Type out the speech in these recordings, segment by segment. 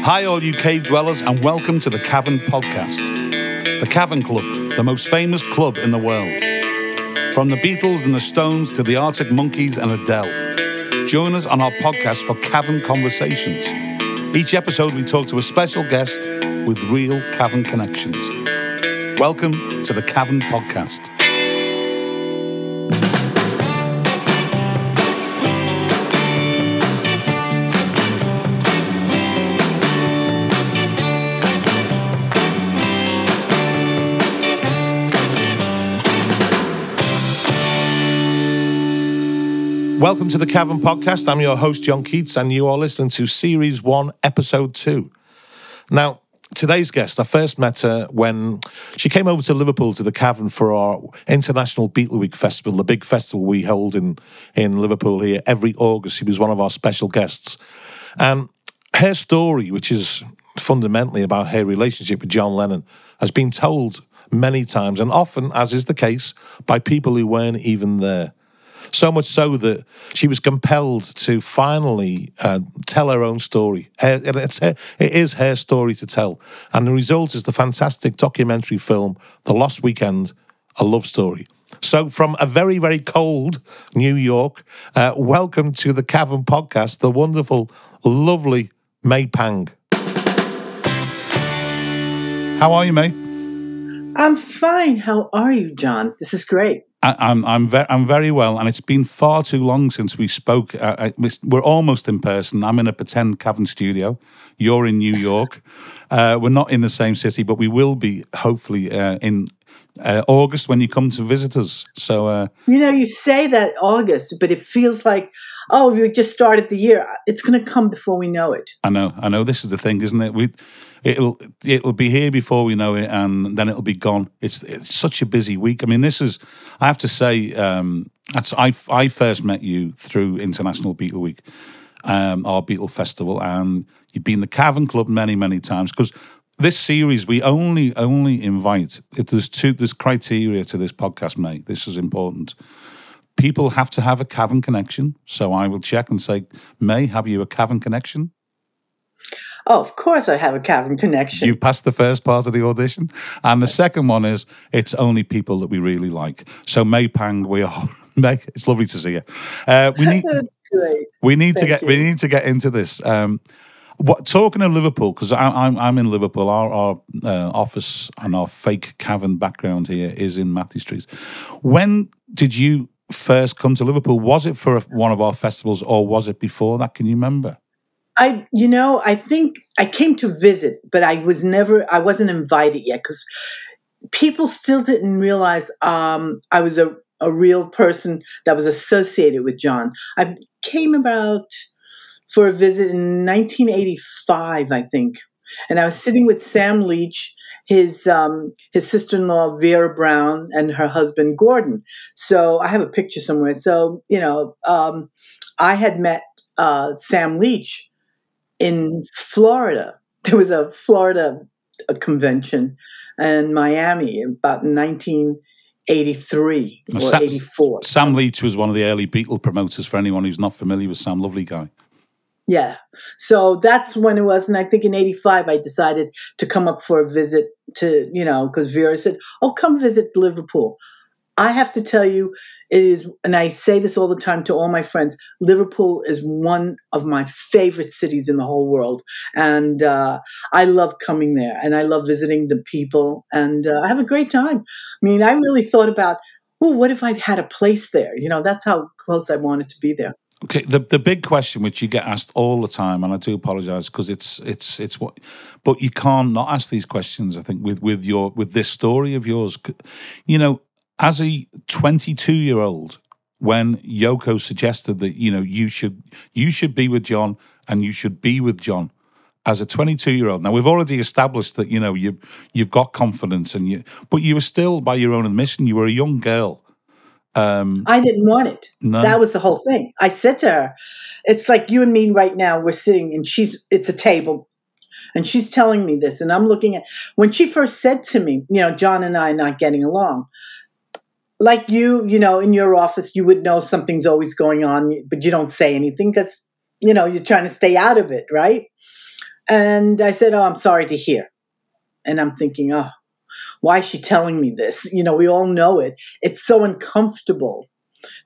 Hi all you cave dwellers and welcome to The Cavern Podcast. The Cavern Club, the most famous club in the world. From the Beatles and the Stones to the Arctic Monkeys and Adele. Join us on our podcast for Cavern Conversations. Each episode we talk to a special guest with real Cavern connections. Welcome to The Cavern Podcast. Welcome to The Cavern Podcast. I'm your host, Jon Keats, and you are listening to Series 1, Episode 2. Now, today's guest, I first met her when she came over to Liverpool to The Cavern for our International Beatle Week Festival, the big festival we hold in Liverpool here every August. She was one of our special guests. And her story, which is fundamentally about her relationship with John Lennon, has been told many times, and often, as is the case, by people who weren't even there. So much so that she was compelled to finally tell her own story. It is her story to tell. And the result is the fantastic documentary film, The Lost Weekend, A Love Story. So from a very, very cold New York, welcome to The Cavern Podcast, the wonderful, lovely May Pang. How are you, May? I'm fine. How are you, John? This is great. I'm very well, and it's been far too long since we spoke. We're almost in person. I'm in a pretend Cavern studio. You're in New York. We're not in the same city, but we will be hopefully in August when you come to visit us. So you say that August, but it feels like you just started the year. It's going to come before we know it. I know. This is the thing, isn't it? It'll be here before we know it, and then it'll be gone. It's such a busy week. I mean, I have to say, I first met you through International Beatle Week, our Beatle Festival, and you've been the Cavern Club many, many times. Because this series, we only invite, if there's criteria to this podcast, mate. This is important. People have to have a Cavern connection. So I will check and say, May, have you a Cavern connection? Oh, of course I have a Cavern connection. You've passed the first part of the audition. And the second one is, it's only people that we really like. So May Pang, May, it's lovely to see you. That's great. We need to get into this. Talking of Liverpool, because I'm in Liverpool, our office and our fake Cavern background here is in Matthew Street. When did you first come to Liverpool? Was it for one of our festivals or was it before that? Can you remember? I think I came to visit, but I wasn't invited yet because people still didn't realize I was a real person that was associated with John. I came about for a visit in 1985, I think. And I was sitting with Sam Leach, his sister-in-law, Vera Brown, and her husband, Gordon. So I have a picture somewhere. So, I had met Sam Leach in Florida. There was a Florida convention in Miami about 1983 or 84. Sam Leach was one of the early Beatle promoters for anyone who's not familiar with Sam, lovely guy. Yeah. So that's when it was. And I think in 85, I decided to come up for a visit to, because Vera said, come visit Liverpool. I have to tell you, it is, and I say this all the time to all my friends, Liverpool is one of my favorite cities in the whole world. And I love coming there and I love visiting the people and I have a great time. I mean, I really thought about, what if I had a place there? That's how close I wanted to be there. Okay, the big question which you get asked all the time, and I do apologise because it's what, but you can't not ask these questions, I think, with this story of yours. As a 22-year-old, when Yoko suggested that, you should be with John and you should be with John as a 22-year-old. Now, we've already established that, you've got confidence, but you were still, by your own admission, you were a young girl. I didn't want it. No. That was the whole thing. I said to her, it's like you and me right now, we're sitting and it's a table. And she's telling me this and I'm looking at, when she first said to me, John and I are not getting along. Like in your office, you would know something's always going on, but you don't say anything because, you're trying to stay out of it, right? And I said, "Oh, I'm sorry to hear." And I'm thinking, oh, why is she telling me this? You know, we all know it. It's so uncomfortable.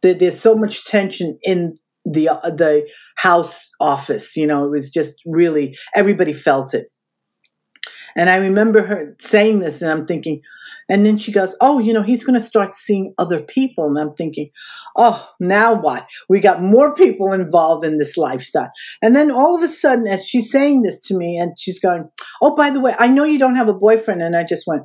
There's so much tension in the house office. You know, it was just really, everybody felt it. And I remember her saying this, and I'm thinking, and then she goes, "Oh, you know, he's going to start seeing other people." And I'm thinking, oh, now what? We got more people involved in this lifestyle. And then all of a sudden, as she's saying this to me, and she's going, "Oh, by the way, I know you don't have a boyfriend." And I just went,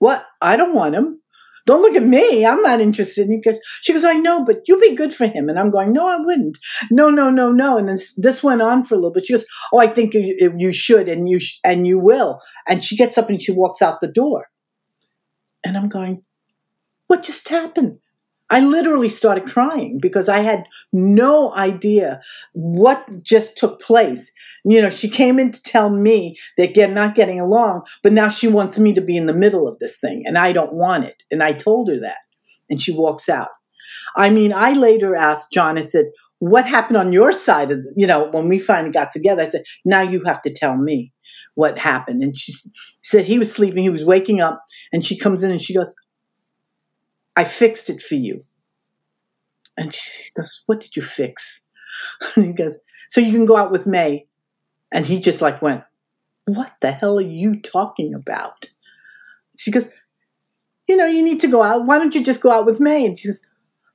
"What? I don't want him. Don't look at me. I'm not interested." And she goes, "I know, but you'd be good for him." And I'm going, "No, I wouldn't. No, no, no, no." And then this went on for a little bit. She goes, "Oh, I think you should, and you will." And she gets up and she walks out the door. And I'm going, what just happened? I literally started crying because I had no idea what just took place. You know, she came in to tell me that they're not getting along, but now she wants me to be in the middle of this thing, and I don't want it. And I told her that, and she walks out. I mean, I later asked John, I said, "What happened on your side of, you know, when we finally got together?" I said, "Now you have to tell me what happened." And she said he was sleeping, he was waking up, and she comes in and she goes, "I fixed it for you." And she goes, "What did you fix?" And he goes, "So you can go out with May." And he just like went, "What the hell are you talking about?" She goes, "You know, you need to go out. Why don't you just go out with May?" And she goes,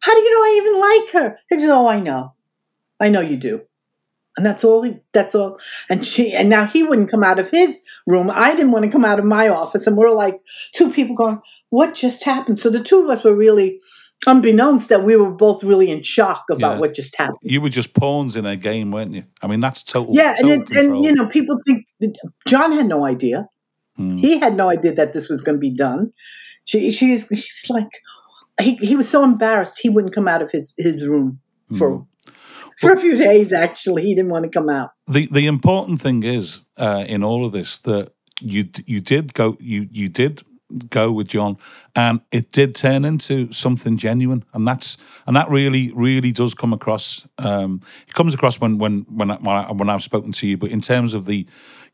"How do you know I even like her?" He goes, "Oh, I know. I know you do." And that's all. And now he wouldn't come out of his room. I didn't want to come out of my office. And we're like two people going, what just happened? So the two of us were really, unbeknownst that we were both really in shock about what just happened. You were just pawns in a game, weren't you? I mean, that's total. Yeah, and you know, people think John had no idea. Mm. He had no idea that this was going to be done. He's like, he was so embarrassed he wouldn't come out of his room for a few days. Actually, he didn't want to come out. The important thing is in all of this that you did go with John, and it did turn into something genuine, and that really does come across. It comes across when I've spoken to you, but in terms of the,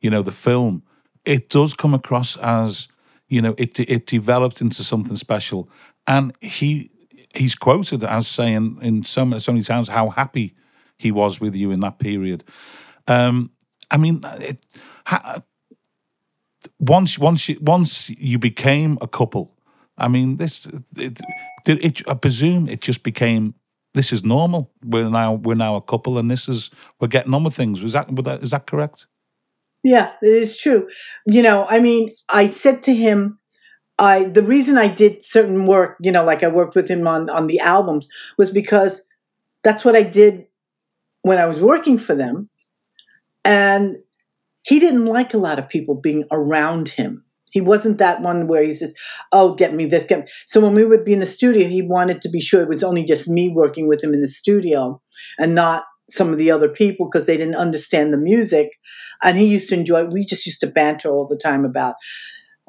you know, the film, it does come across as, you know, it developed into something special, and he's quoted as saying in so many times how happy he was with you in that period. I mean, Once you became a couple, I mean, I presume it just became, this is normal. We're now a couple, and we're getting on with things. Is that correct? Yeah, it is true. You know, I mean, I said to him, the reason I did certain work, you know, like I worked with him on the albums, was because that's what I did when I was working for them, and he didn't like a lot of people being around him. He wasn't that one where he says, "Oh, get me this, get me." So when we would be in the studio, he wanted to be sure it was only just me working with him in the studio and not some of the other people, because they didn't understand the music. And he used to enjoy it. We just used to banter all the time about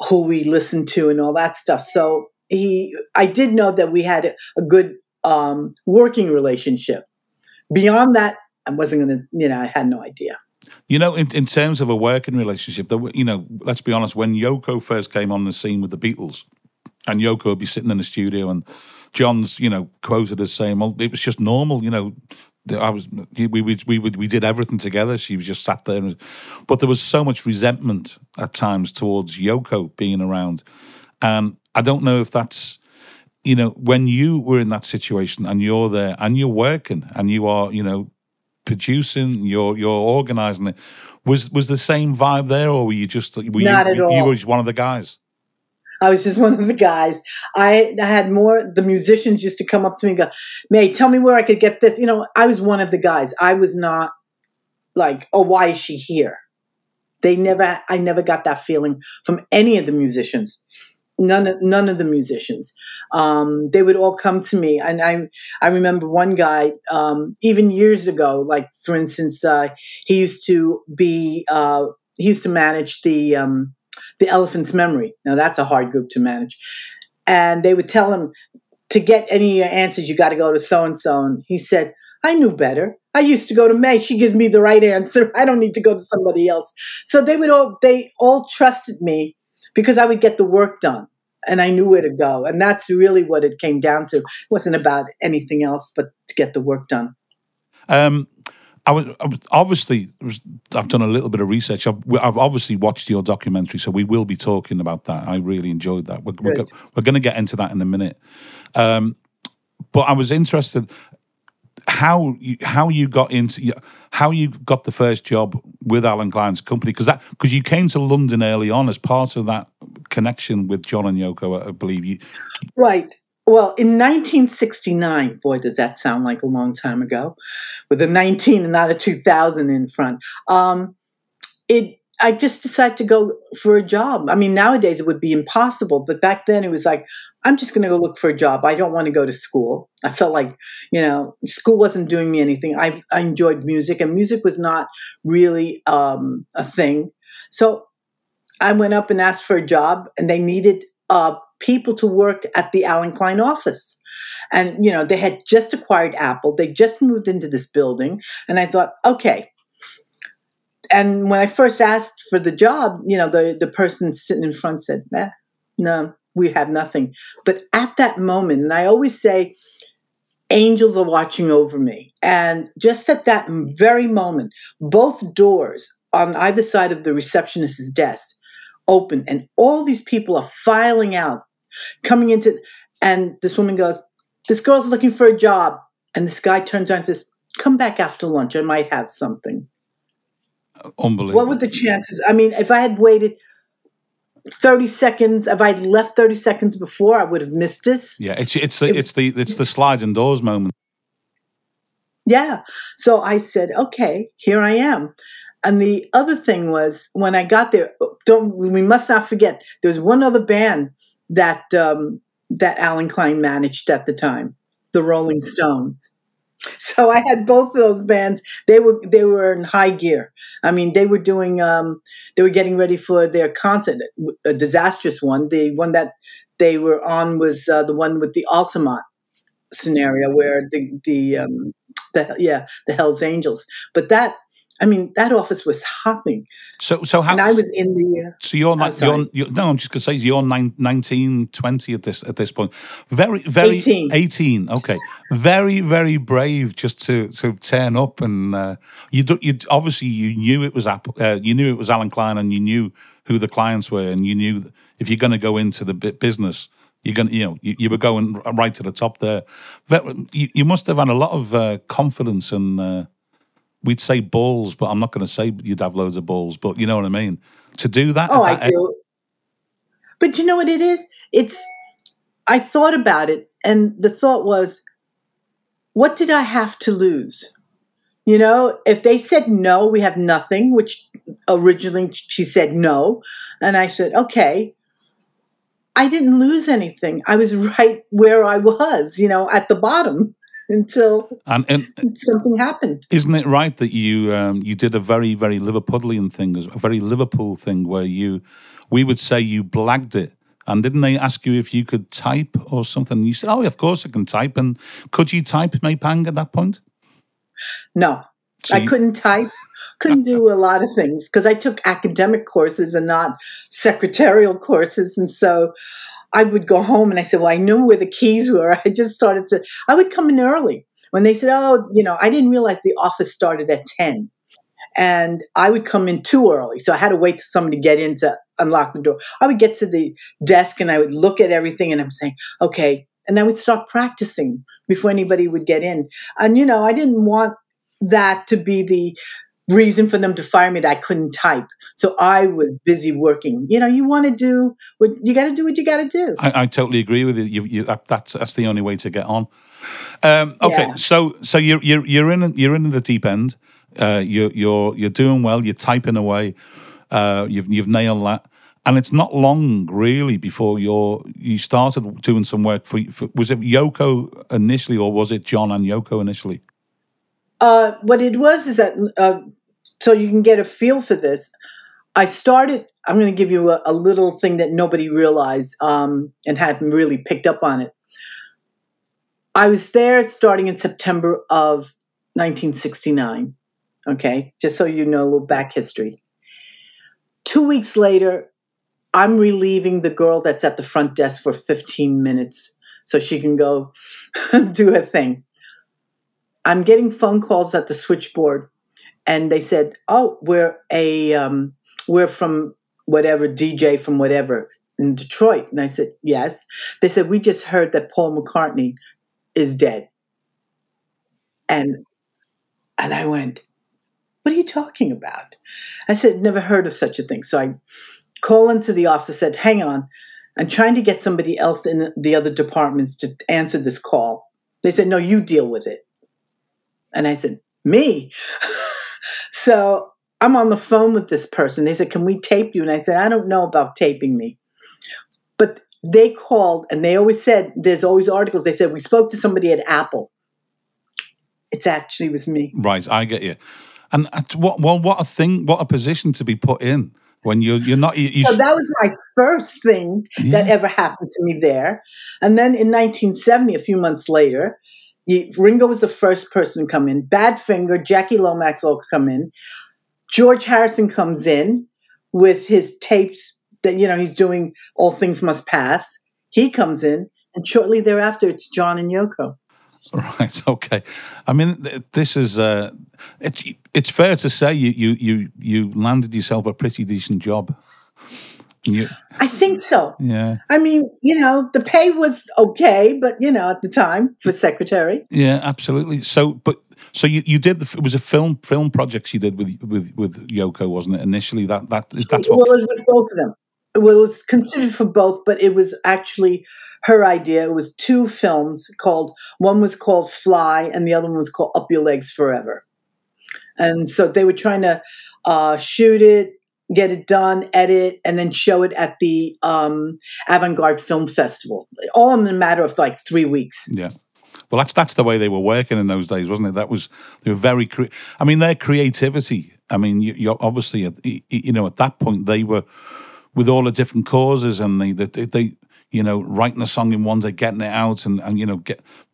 who we listened to and all that stuff. So I did know that we had a good working relationship. Beyond that, I wasn't going to, you know, I had no idea. You know, in terms of a working relationship, you know, let's be honest, when Yoko first came on the scene with the Beatles, and Yoko would be sitting in the studio, and John's, you know, quoted as saying, "Well, it was just normal, you know, we did everything together. She was just sat there." But there was so much resentment at times towards Yoko being around. And I don't know if that's, you know, when you were in that situation and you're there and you're working and you are, you know, producing, you're organizing it. Was the same vibe there, or were you just you were just one of the guys? I was just one of the guys. I had more, the musicians used to come up to me and go, "May, tell me where I could get this." You know, I was one of the guys. I was not like, "Oh, why is she here?" I never got that feeling from any of the musicians. None of the musicians. They would all come to me, and I remember one guy even years ago. Like for instance, he used to manage the Elephant's Memory. Now that's a hard group to manage, and they would tell him, to get any answers, you got to go to so and so. And he said, I knew better. I used to go to May. She gives me the right answer. I don't need to go to somebody else. So they all trusted me because I would get the work done and I knew where to go. And that's really what it came down to. It wasn't about anything else, but to get the work done. I've done a little bit of research. I've obviously watched your documentary, so we will be talking about that. I really enjoyed that. We're going to get into that in a minute. But I was interested how you got the first job with Allen Klein's company, because you came to London early on as part of that connection with John and Yoko, I believe. Right. Well, in 1969, boy, does that sound like a long time ago, with a 19 and not a 2000 in front. I just decided to go for a job. I mean, nowadays it would be impossible, but back then it was like, I'm just going to go look for a job. I don't want to go to school. I felt like, school wasn't doing me anything. I enjoyed music, and music was not really a thing. So I went up and asked for a job, and they needed people to work at the Allen Klein office. And, they had just acquired Apple. They just moved into this building. And I thought, okay. And when I first asked for the job, the person sitting in front said, no, we have nothing. But at that moment, and I always say, angels are watching over me. And just at that very moment, both doors on either side of the receptionist's desk open, and all these people are filing out, coming into, and this woman goes, this girl's looking for a job. And this guy turns around and says, come back after lunch, I might have something. Unbelievable. What were the chances? I mean, if I had waited 30 seconds, if I'd left 30 seconds before, I would have missed this. Yeah, it's the sliding doors moment. Yeah. So I said, okay, here I am. And the other thing was, when I got there, we must not forget, there was one other band that Allen Klein managed at the time, the Rolling Stones. So I had both of those bands. They were in high gear. I mean, they were doing, they were getting ready for their concert, a disastrous one. The one that they were on was the one with the Altamont scenario, where the Hells Angels. But that office was hopping. So how? And I was in the. So I'm just gonna say you're 19, 20 at this point. Very, very 18. Okay, very, very brave just to turn up, and you knew it was Apple, you knew it was Allen Klein, and you knew who the clients were, and you knew that if you're going to go into the business, you're going to, you were going right to the top there. You must have had a lot of confidence and. We'd say balls, but I'm not going to say you'd have loads of balls, but you know what I mean? To do that. Oh, I do. But you know what it is? I thought about it, and the thought was, what did I have to lose? If they said no, we have nothing, which originally she said no. And I said, okay. I didn't lose anything. I was right where I was, at the bottom. Until something happened. Isn't it right that you you did a very, very Liverpudlian thing, a very Liverpool thing, where we would say you blagged it, and didn't they ask you if you could type or something? You said, oh, of course I can type. And could you type May Pang at that point? No, so I couldn't type. Couldn't do a lot of things because I took academic courses and not secretarial courses. And so I would go home and I said, well, I knew where the keys were. I just I would come in early. When they said, oh, I didn't realize the office started at 10. And I would come in too early. So I had to wait for somebody to get in to unlock the door. I would get to the desk and I would look at everything and I'm saying, okay. And I would start practicing before anybody would get in. And, I didn't want that to be the reason for them to fire me, that I couldn't type. So I was busy working. You want to do what you got to do. I totally agree with you. That's the only way to get on. Okay, yeah. So you're in the deep end. You're doing well. You're typing away. You've nailed that. And it's not long really before you started doing some work for. Was it Yoko initially, or was it John and Yoko initially? What it was is that. So you can get a feel for this. I'm going to give you a little thing that nobody realized and hadn't really picked up on it. I was there starting in September of 1969. Okay, just so you know, a little back history. 2 weeks later, I'm relieving the girl that's at the front desk for 15 minutes so she can go do her thing. I'm getting phone calls at the switchboard, and they said, "Oh, we're from whatever, DJ from whatever in Detroit." And I said, "Yes." They said, "We just heard that Paul McCartney is dead." And I went, "What are you talking about?" I said, "Never heard of such a thing." So I call into the office and said, "Hang on, I'm trying to get somebody else in the other departments to answer this call." They said, "No, you deal with it." And I said, "Me?" So I'm on the phone with this person. They said, "Can we tape you?" And I said, "I don't know about taping me." But they called, and they always said, there's always articles. They said, "We spoke to somebody at Apple." It actually was me. Right, I get you. And what a thing, what a position to be put in when you're not. So that was my first thing that ever happened to me there. And then in 1970, a few months later, Ringo was the first person to come in. Badfinger, Jackie Lomax all come in. George Harrison comes in with his tapes that, you know, he's doing All Things Must Pass. He comes in, and shortly thereafter, it's John and Yoko. Right. Okay. I mean, this is it's fair to say you landed yourself a pretty decent job. I think so. Yeah. I mean, you know, the pay was okay, but you know, at the time for secretary. Yeah, absolutely. So, but so you did. It was a film projects you did with Yoko, wasn't it? Initially, that's what. Well, it was both of them. Well, it was considered for both, but it was actually her idea. It was two films called, one was called Fly and the other one was called Up Your Legs Forever. And so they were trying to shoot it, get it done, edit, and then show it at the Avant-Garde Film Festival, all in a matter of like 3 weeks. Yeah. Well, that's the way they were working in those days, wasn't it? They were very I mean, their creativity. I mean, you're obviously, you know, at that point they were, with all the different causes and they you know, writing a song in one day, getting it out and you know,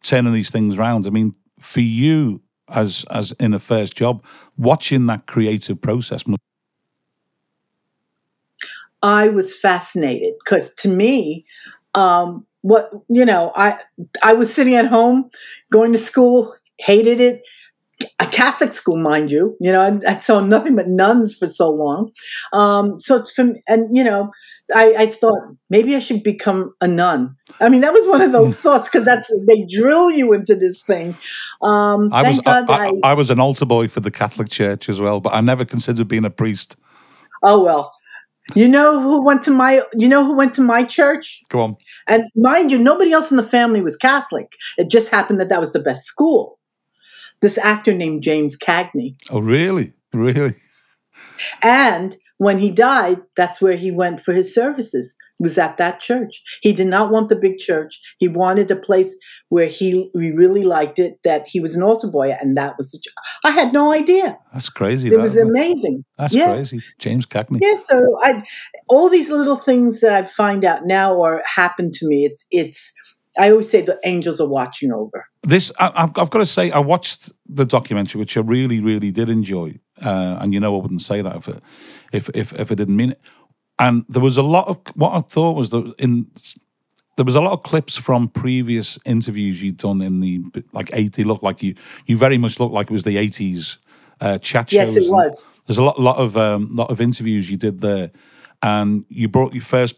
turning these things around. I mean, for you as in a first job, watching that creative process. I was fascinated because to me, what, you know, I was sitting at home, going to school, hated it. A Catholic school, mind you. You know, I saw nothing but nuns for so long. So, and you know, I thought maybe I should become a nun. I mean, that was one of those thoughts because they drill you into this thing. I was an altar boy for the Catholic Church as well, but I never considered being a priest. Oh well, you know who went to my church? Go on. And mind you, nobody else in the family was Catholic. It just happened that was the best school. This actor named James Cagney. Oh, really? Really? And when he died, that's where he went for his services, was at that church. He did not want the big church. He wanted a place where he really liked it, that he was an altar boy, and that was the church. I had no idea. That's crazy. It was amazing. That's crazy. James Cagney. Yeah, so all these little things that I find out now or happen to me, it's I always say the angels are watching over. This, I've got to say, I watched the documentary, which I really, really did enjoy. And you know, I wouldn't say that if I didn't mean it. And there was a lot of what I thought was there was a lot of clips from previous interviews you'd done in the like 80s. Looked like you very much looked like it was the 80s chat shows. Yes, it was. There's a lot of interviews you did there, and you brought your first.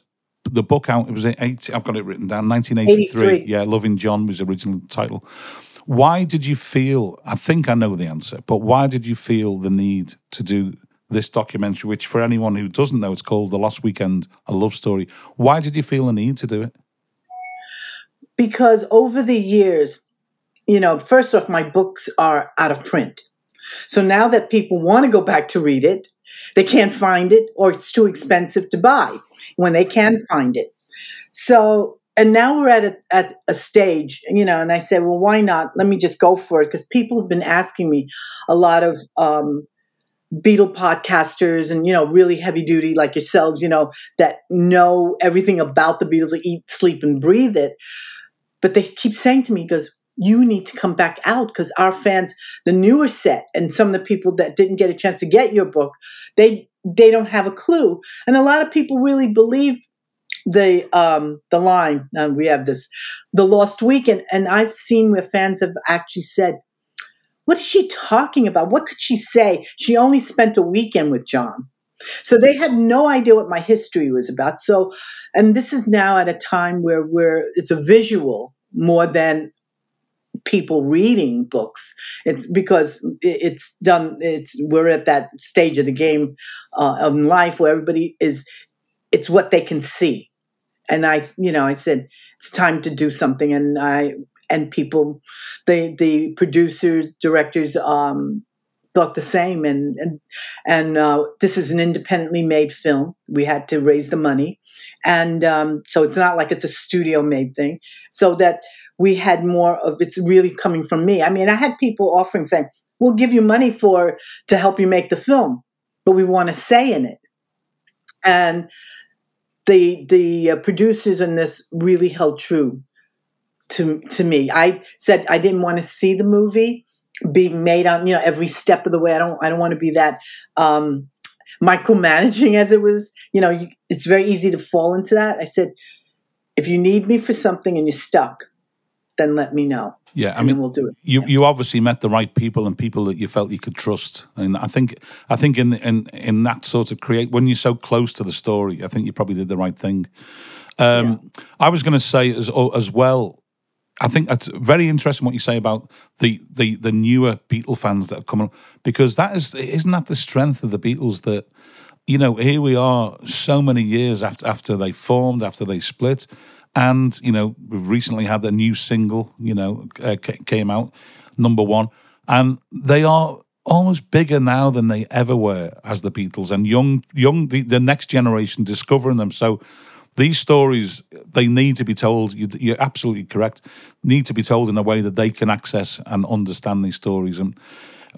The book out, it was 80, I've got it written down, 1983. 83. Yeah, Loving John was the original title. Why did you feel, I think I know the answer, but why did you feel the need to do this documentary, which for anyone who doesn't know, it's called The Lost Weekend, A Love Story. Why did you feel the need to do it? Because over the years, you know, first off, my books are out of print. So now that people want to go back to read it, they can't find it, or it's too expensive to buy when they can find it. So, and now we're at a stage, you know, and I said, well, why not? Let me just go for it. Because people have been asking me, a lot of Beatle podcasters and, you know, really heavy duty like yourselves, you know, that know everything about the Beatles, like eat, sleep, and breathe it. But they keep saying to me, he goes, you need to come back out, because our fans, the newer set and some of the people that didn't get a chance to get your book, they don't have a clue. And a lot of people really believe the line, and we have this, The Lost Weekend. And I've seen where fans have actually said, what is she talking about? What could she say? She only spent a weekend with John. So they had no idea what my history was about. So, and this is now at a time where it's a visual more than people reading books. It's because it's done. We're at that stage of the game of life where everybody is. It's what they can see, and I said it's time to do something, and people, the producers, directors, thought the same, and this is an independently made film. We had to raise the money, and so it's not like it's a studio made thing. So that we had more of it's really coming from me. I mean, I had people offering saying, "We'll give you money to help you make the film, but we want a say in it." And the producers in this really held true to me. I said I didn't want to see the movie being made on, every step of the way. I don't want to be that micromanaging as it was. It's very easy to fall into that. I said, if you need me for something and you're stuck, then let me know. Yeah, I mean, we'll do it. You obviously met the right people and people that you felt you could trust. And I think in that sort of when you're so close to the story, I think you probably did the right thing. I was going to say as well, I think that's very interesting what you say about the newer Beatle fans that have come on, because isn't that the strength of the Beatles, that here we are so many years after they formed, after they split, and we've recently had a new single came out, number one, and they are almost bigger now than they ever were as the Beatles, and young the next generation discovering them. So these stories, they need to be told, you're absolutely correct, need to be told in a way that they can access and understand these stories. And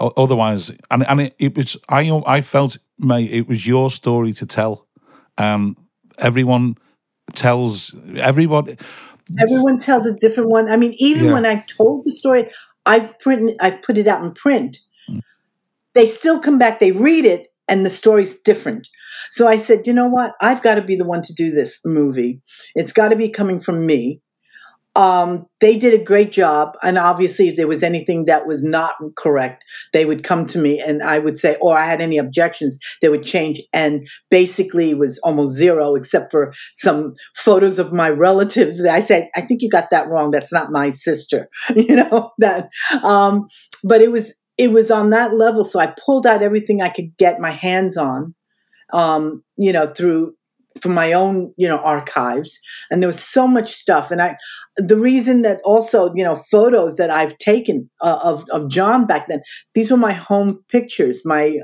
otherwise, I felt, May, it was your story to tell. Everyone tells a different one. I mean, even when I've told the story, I've put it out in print. Mm. They still come back, they read it, and the story's different. So I said, you know what? I've got to be the one to do this movie. It's got to be coming from me. They did a great job. And obviously, if there was anything that was not correct, they would come to me and I would say, or I had any objections, they would change. And basically, it was almost zero, except for some photos of my relatives that I said, I think you got that wrong. That's not my sister. That. But it was on that level. So I pulled out everything I could get my hands on. From my own, archives. And there was so much stuff. And the reason that also, photos that I've taken of John back then, these were my home pictures, my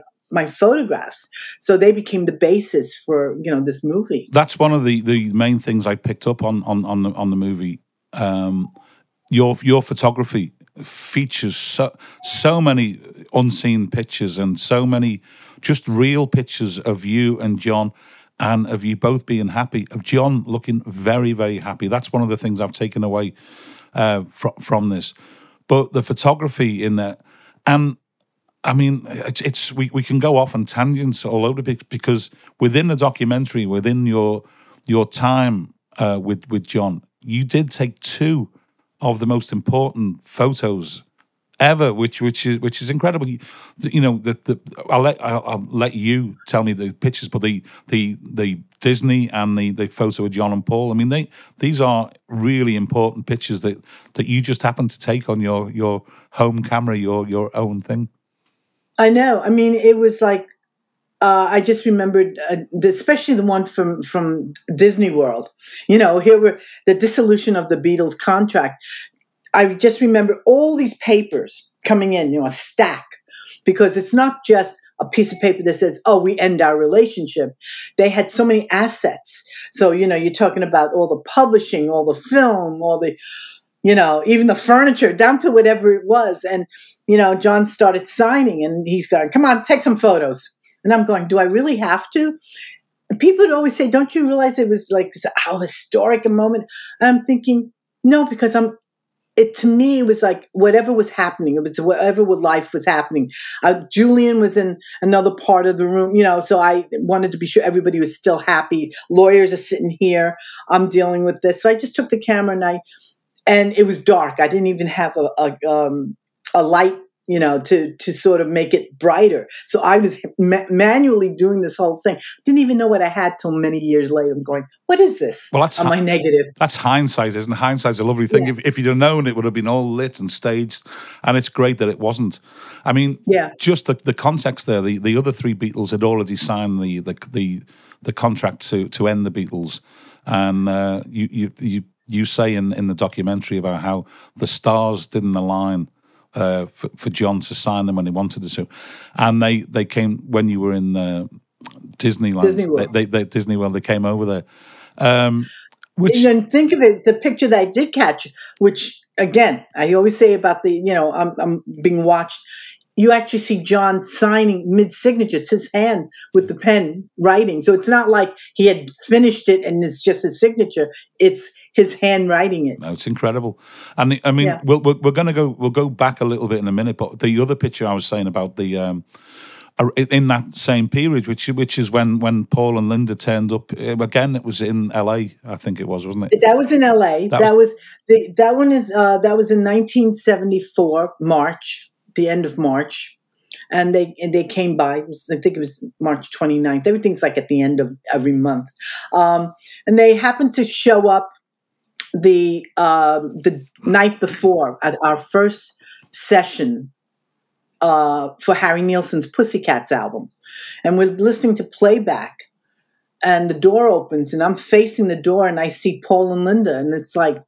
photographs. So they became the basis for, this movie. That's one of the main things I picked up on the movie. Your photography features so many unseen pictures and so many just real pictures of you and John, and of you both being happy, of John looking very, very happy. That's one of the things I've taken away from this. But the photography in there, and I mean, we can go off on tangents all over the place, because within the documentary, within your time with John, you did take two of the most important photos ever, which is incredible. I'll let you tell me the pictures, but the Disney and the photo of John and Paul. I mean, these are really important pictures that you just happened to take on your home camera, your own thing. I know. I mean, it was like I just remembered, especially the one from Disney World. Here were the dissolution of the Beatles contract. I just remember all these papers coming in, a stack, because it's not just a piece of paper that says, oh, we end our relationship. They had so many assets. So, you're talking about all the publishing, all the film, all the, even the furniture, down to whatever it was. And, John started signing and he's going, come on, take some photos. And I'm going, do I really have to? And people would always say, don't you realize it was like how historic a moment? And I'm thinking, no, because it to me was like whatever was happening. It was whatever life was happening. Julian was in another part of the room, you know, so I wanted to be sure everybody was still happy. Lawyers are sitting here. I'm dealing with this. So I just took the camera and it was dark. I didn't even have a light, you know, to sort of make it brighter. So I was manually doing this whole thing. Didn't even know what I had till many years later. I'm going, what is this? Well, that's my negative. That's hindsight, isn't it? Hindsight's a lovely thing. Yeah. If you'd have known, it would have been all lit and staged. And it's great that it wasn't. I mean, yeah. Just the context there. The other three Beatles had already signed the contract to end the Beatles, and you say in the documentary about how the stars didn't align. For John to sign them when he wanted to, and they came when you were in Disneyland. Disney World. They Disney World. They came over there. And think of it, the picture that I did catch, which again I always say about the, you know, I'm being watched. You actually see John signing mid-signature. It's his hand with the pen writing. So it's not like he had finished it and it's just his signature. It's his hand writing it. No, it's incredible. And I mean, yeah. We'll go back a little bit in a minute. But the other picture I was saying about the in that same period, which is when Paul and Linda turned up again. It was in L.A. I think it was, wasn't it? That was in L.A. That was in 1974 March. The end of March, and they came by. I think it was March 29th. Everything's like at the end of every month, and they happened to show up the night before at our first session for Harry Nilsson's Pussycats album, and we're listening to playback, and the door opens, and I'm facing the door, and I see Paul and Linda, and it's like,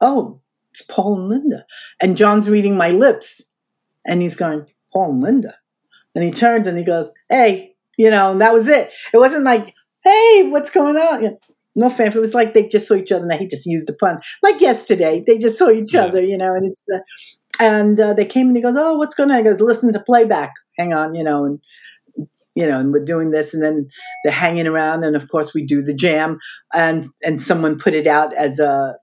oh, it's Paul and Linda, and John's reading my lips. And he's going, Paul and Linda. And he turns and he goes, hey, you know, and that was it. It wasn't like, hey, what's going on? You know, no fanfare. It was like they just saw each other, and I just used a pun. Like yesterday, they just saw each other, you know, and it's, they came and he goes, oh, what's going on? He goes, listen to playback. Hang on, you know, and we're doing this, and then they're hanging around, and of course we do the jam, and someone put it out as a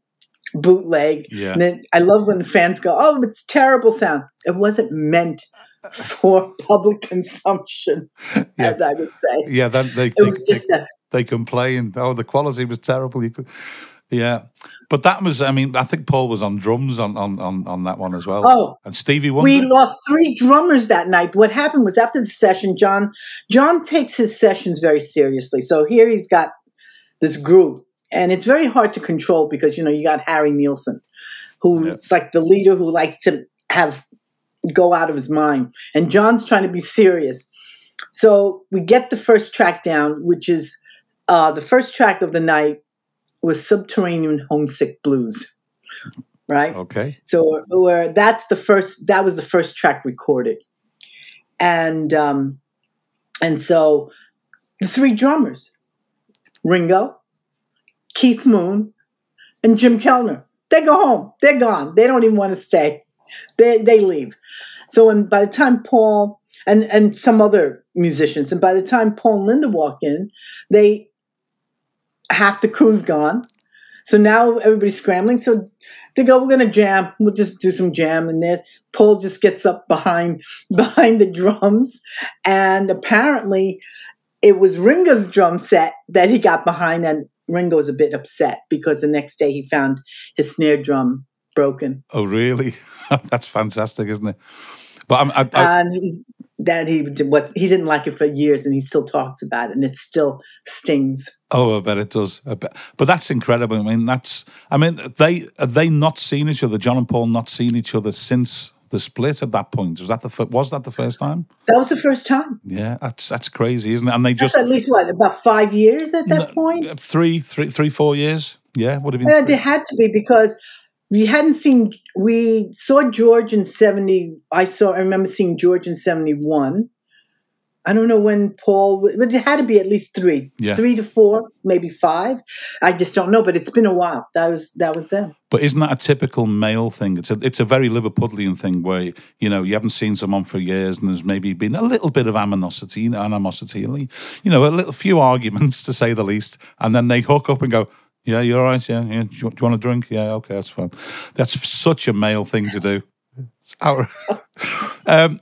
bootleg. Yeah. And then I love when the fans go, oh, it's terrible sound. It wasn't meant for public consumption, yeah. As I would say. Yeah, they complained. Oh, the quality was terrible. You could, yeah. But that was, I mean, I think Paul was on drums on that one as well. Oh. And Stevie Wonder. We lost three drummers that night. What happened was after the session, John takes his sessions very seriously. So here he's got this group. And it's very hard to control because, you know, you got Harry Nilsson, who's like the leader who likes to go out of his mind. And John's trying to be serious. So we get the first track down, which is the first track of the night was Subterranean Homesick Blues. Right? Okay. So that was the first track recorded. And so the three drummers, Ringo, Keith Moon, and Jim Kellner. They go home. They're gone. They don't even want to stay. They leave. So and by the time Paul and some other musicians, and by the time Paul and Linda walk in, half the crew's gone. So now everybody's scrambling. So they go, we're going to jam. We'll just do some jam. And then Paul just gets up behind the drums. And apparently it was Ringo's drum set that he got behind, and Ringo's a bit upset because the next day he found his snare drum broken. Oh, really? That's fantastic, isn't it? But he didn't like it for years, and he still talks about it, and it still stings. Oh, I bet it does. But that's incredible. I mean, they not seen each other? John and Paul not seen each other since the split at that point. Was that the first time? That was the first time. Yeah, that's crazy, isn't it? And they just at least what, about 5 years at that point? 3, 4 years. Yeah, would have been. Yeah, it had to be because we saw George in 70. I remember seeing George in 71. I don't know when Paul, but it had to be at least 3. Yeah. 3 to 4, maybe 5. I just don't know, but it's been a while. That was them. But isn't that a typical male thing? It's a very Liverpudlian thing where, you know, you haven't seen someone for years, and there's maybe been a little bit of animosity, you know, a few arguments to say the least, and then they hook up and go, Yeah, you're right, yeah. Do you want a drink? Yeah, okay, that's fine. That's such a male thing to do.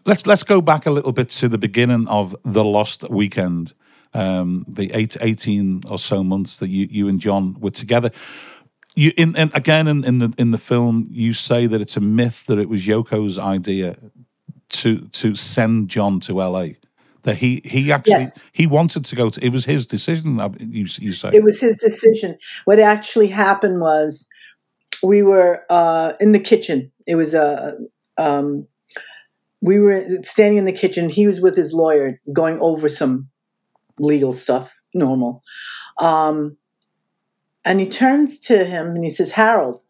Let's go back a little bit to the beginning of The Lost Weekend, the 18 or so months that you and John were together. You in the film, you say that it's a myth that it was Yoko's idea to send John to LA. That he actually he wanted to go to. It was his decision. You say it was his decision. What actually happened was we were in the kitchen. It was we were standing in the kitchen. He was with his lawyer going over some legal stuff, normal. And he turns to him and he says, Harold,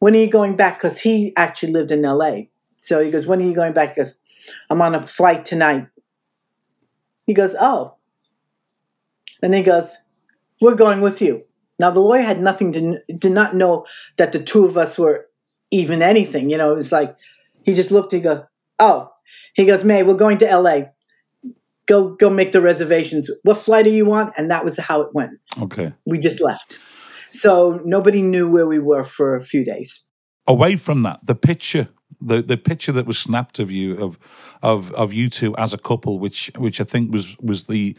when are you going back? Because he actually lived in L.A. So he goes, when are you going back? He goes, I'm on a flight tonight. He goes, oh. And he goes, we're going with you. Now, the lawyer had nothing to, did not know that the two of us were even anything. You know, it was like, he just looked, he goes, oh. He goes, May, we're going to L.A. Go make the reservations. What flight are you on? And that was how it went. Okay. We just left. So nobody knew where we were for a few days. Away from that, the picture, the picture that was snapped of you, of you two as a couple, which I think was the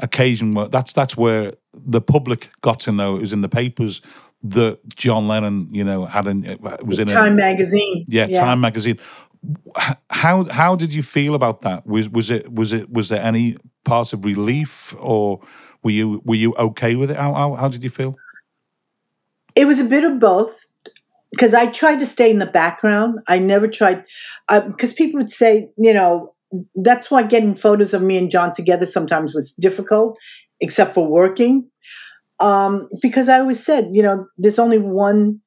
occasion where that's where the public got to know. It was in the papers that John Lennon, you know, had was in Time magazine. Yeah, Time magazine. How did you feel about that? Was there any part of relief, or were you okay with it? How did you feel? It was a bit of both, because I tried to stay in the background. I never tried, because people would say, you know, that's why getting photos of me and John together sometimes was difficult, except for working, because I always said, you know, there's only one.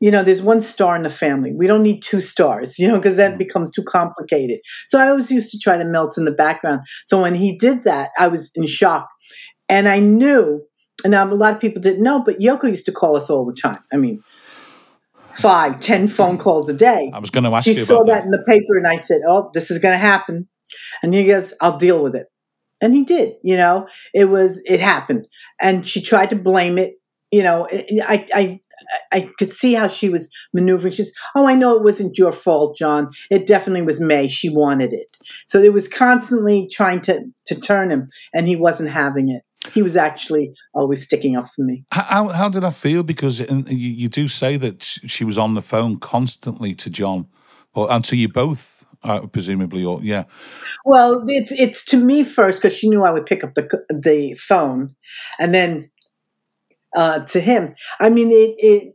You know, there's one star in the family. We don't need two stars, you know, because that becomes too complicated. So I always used to try to melt in the background. So when he did that, I was in shock. And I knew, and a lot of people didn't know, but Yoko used to call us all the time. I mean, 5, 10 phone calls a day. I was going to ask you about that. She saw that in the paper, and I said, oh, this is going to happen. And he goes, I'll deal with it. And he did, you know. It happened. And she tried to blame it. You know, I could see how she was maneuvering. She's, oh, I know it wasn't your fault, John. It definitely was May. She wanted it. So it was constantly trying to turn him, and he wasn't having it. He was actually always sticking up for me. How did I feel? Because you do say that she was on the phone constantly to John, and to you both, presumably, or yeah. Well, it's to me first, because she knew I would pick up the phone, and then. To him. I mean, it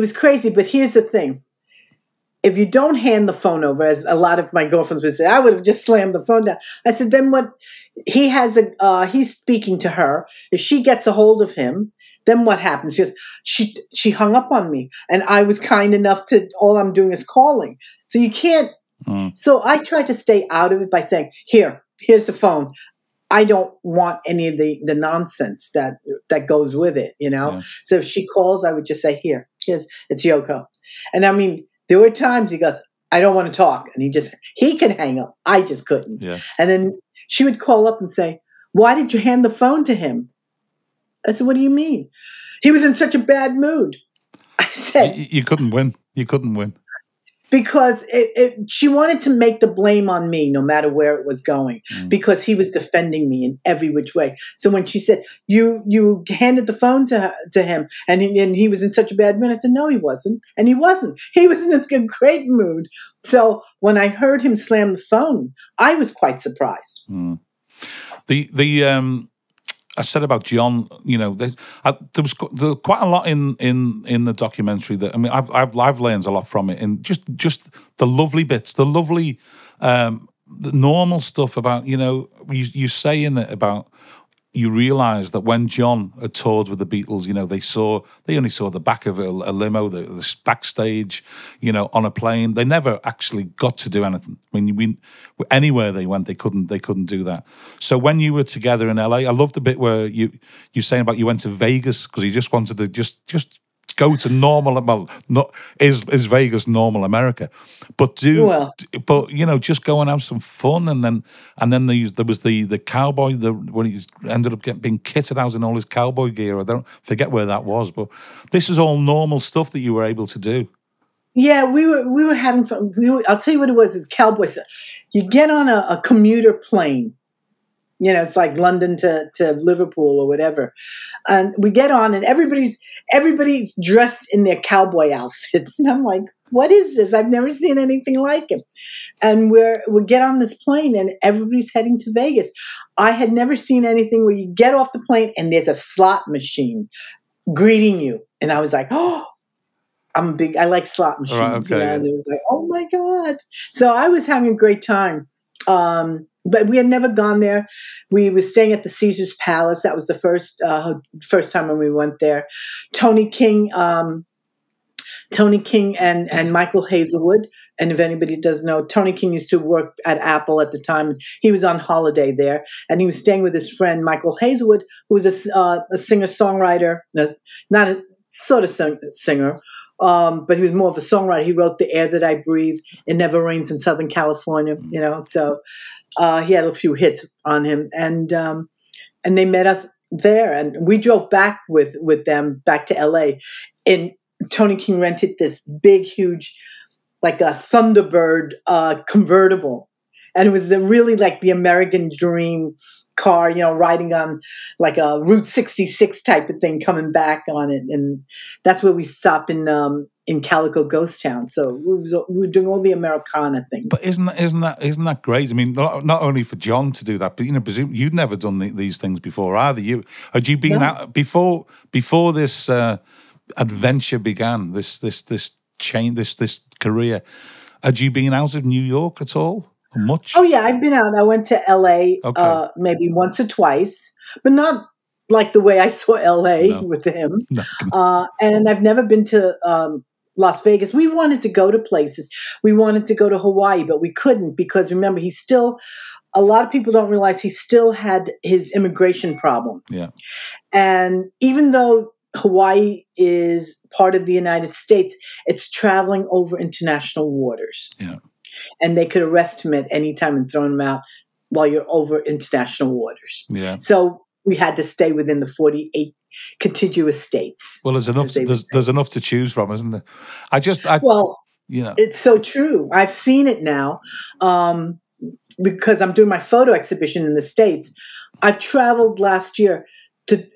was crazy, but here's the thing. If you don't hand the phone over, as a lot of my girlfriends would say, I would have just slammed the phone down. I said, then what, he has he's speaking to her. If she gets a hold of him, then what happens? She goes, she hung up on me, and I was kind enough to, all I'm doing is calling. So you can't, So I tried to stay out of it by saying, here's the phone. I don't want any of the nonsense that goes with it, you know? Yeah. So if she calls, I would just say, it's Yoko. And I mean, there were times he goes, I don't want to talk. And he can hang up. I just couldn't. Yeah. And then she would call up and say, why did you hand the phone to him? I said, what do you mean? He was in such a bad mood. I said. You couldn't win. You couldn't win. Because she wanted to make the blame on me, no matter where it was going, because he was defending me in every which way. So when she said, you handed the phone to him, and he was in such a bad mood, I said, no, he wasn't. And he wasn't. He was in a great mood. So when I heard him slam the phone, I was quite surprised. Mm. I said about John, you know, there was quite a lot in the documentary that, I mean, I've learned a lot from it, and just the lovely bits, the lovely, the normal stuff about, you know, you say in it about, you realise that when John had toured with the Beatles, you know, they only saw the back of a limo, the backstage, you know, on a plane. They never actually got to do anything. I mean, anywhere they went, they couldn't do that. So when you were together in LA, I loved the bit where you saying about you went to Vegas because you just wanted to just just go to normal. Well, not is Vegas normal America, but just go and have some fun. And then there was the cowboy when he ended up being kitted out in all his cowboy gear. I don't forget where that was, but this is all normal stuff that you were able to do. Yeah, we were having fun. I'll tell you what it was: is cowboys. You get on a commuter plane. You know, it's like London to Liverpool or whatever. And we get on and everybody's dressed in their cowboy outfits. And I'm like, what is this? I've never seen anything like it. And we get on this plane and everybody's heading to Vegas. I had never seen anything where you get off the plane and there's a slot machine greeting you. And I was like, oh, I like slot machines. Right, okay, you know? Yeah. And it was like, oh my God. So I was having a great time. But we had never gone there. We were staying at the Caesar's Palace. That was the first time when we went there. Tony King and Michael Hazelwood. And if anybody doesn't know, Tony King used to work at Apple at the time. He was on holiday there, and he was staying with his friend Michael Hazelwood, who was a singer-songwriter, not a sort of singer. But he was more of a songwriter. He wrote The Air That I Breathe, It Never Rains in Southern California, you know. So he had a few hits on him. And they met us there. And we drove back with them back to L.A. And Tony King rented this big, huge, like a Thunderbird convertible. And it was really like the American dream car, you know, riding on like a Route 66 type of thing, coming back on it. And that's where we stopped in Calico Ghost Town. So we were doing all the Americana things. But isn't that great? I mean, not only for John to do that, but, you know, presumably you'd never done these things before either. You had you been out before this adventure began, this career? Had you been out of New York at all? Much? Oh yeah, I've been out. I went to LA maybe once or twice, but not like the way I saw LA with him. No. And I've never been to Las Vegas. We wanted to go to places. We wanted to go to Hawaii, but we couldn't because, remember, a lot of people don't realize he still had his immigration problem. Yeah. And even though Hawaii is part of the United States, it's traveling over international waters. Yeah. And they could arrest him at any time and throw him out while you're over international waters. Yeah. So we had to stay within the 48 contiguous states. Well, there's enough to choose from, isn't there? It's so true. I've seen it now because I'm doing my photo exhibition in the States. I've traveled last year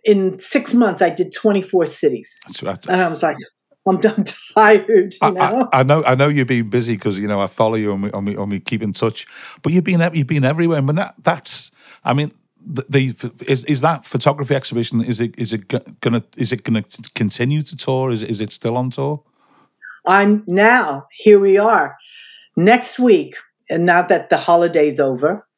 in 6 months. I did 24 cities. That's right. And I was like, I'm tired. I know you've been busy because, you know, I follow you and we keep in touch. But you've been everywhere. And that's, I mean, is that photography exhibition? Is it gonna continue to tour? Is it still on tour? Here we are next week, and now that the holiday's over,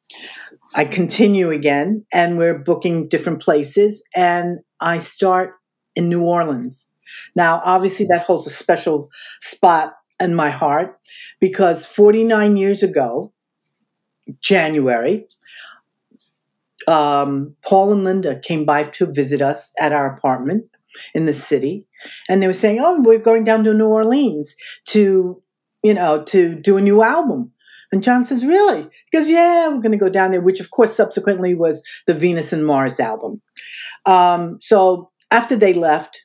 I continue again, and we're booking different places, and I start in New Orleans. Now, obviously, that holds a special spot in my heart because 49 years ago, January, Paul and Linda came by to visit us at our apartment in the city. And they were saying, oh, we're going down to New Orleans to do a new album. And John says, really? He goes, yeah, we're going to go down there, which, of course, subsequently was the Venus and Mars album. So after they left,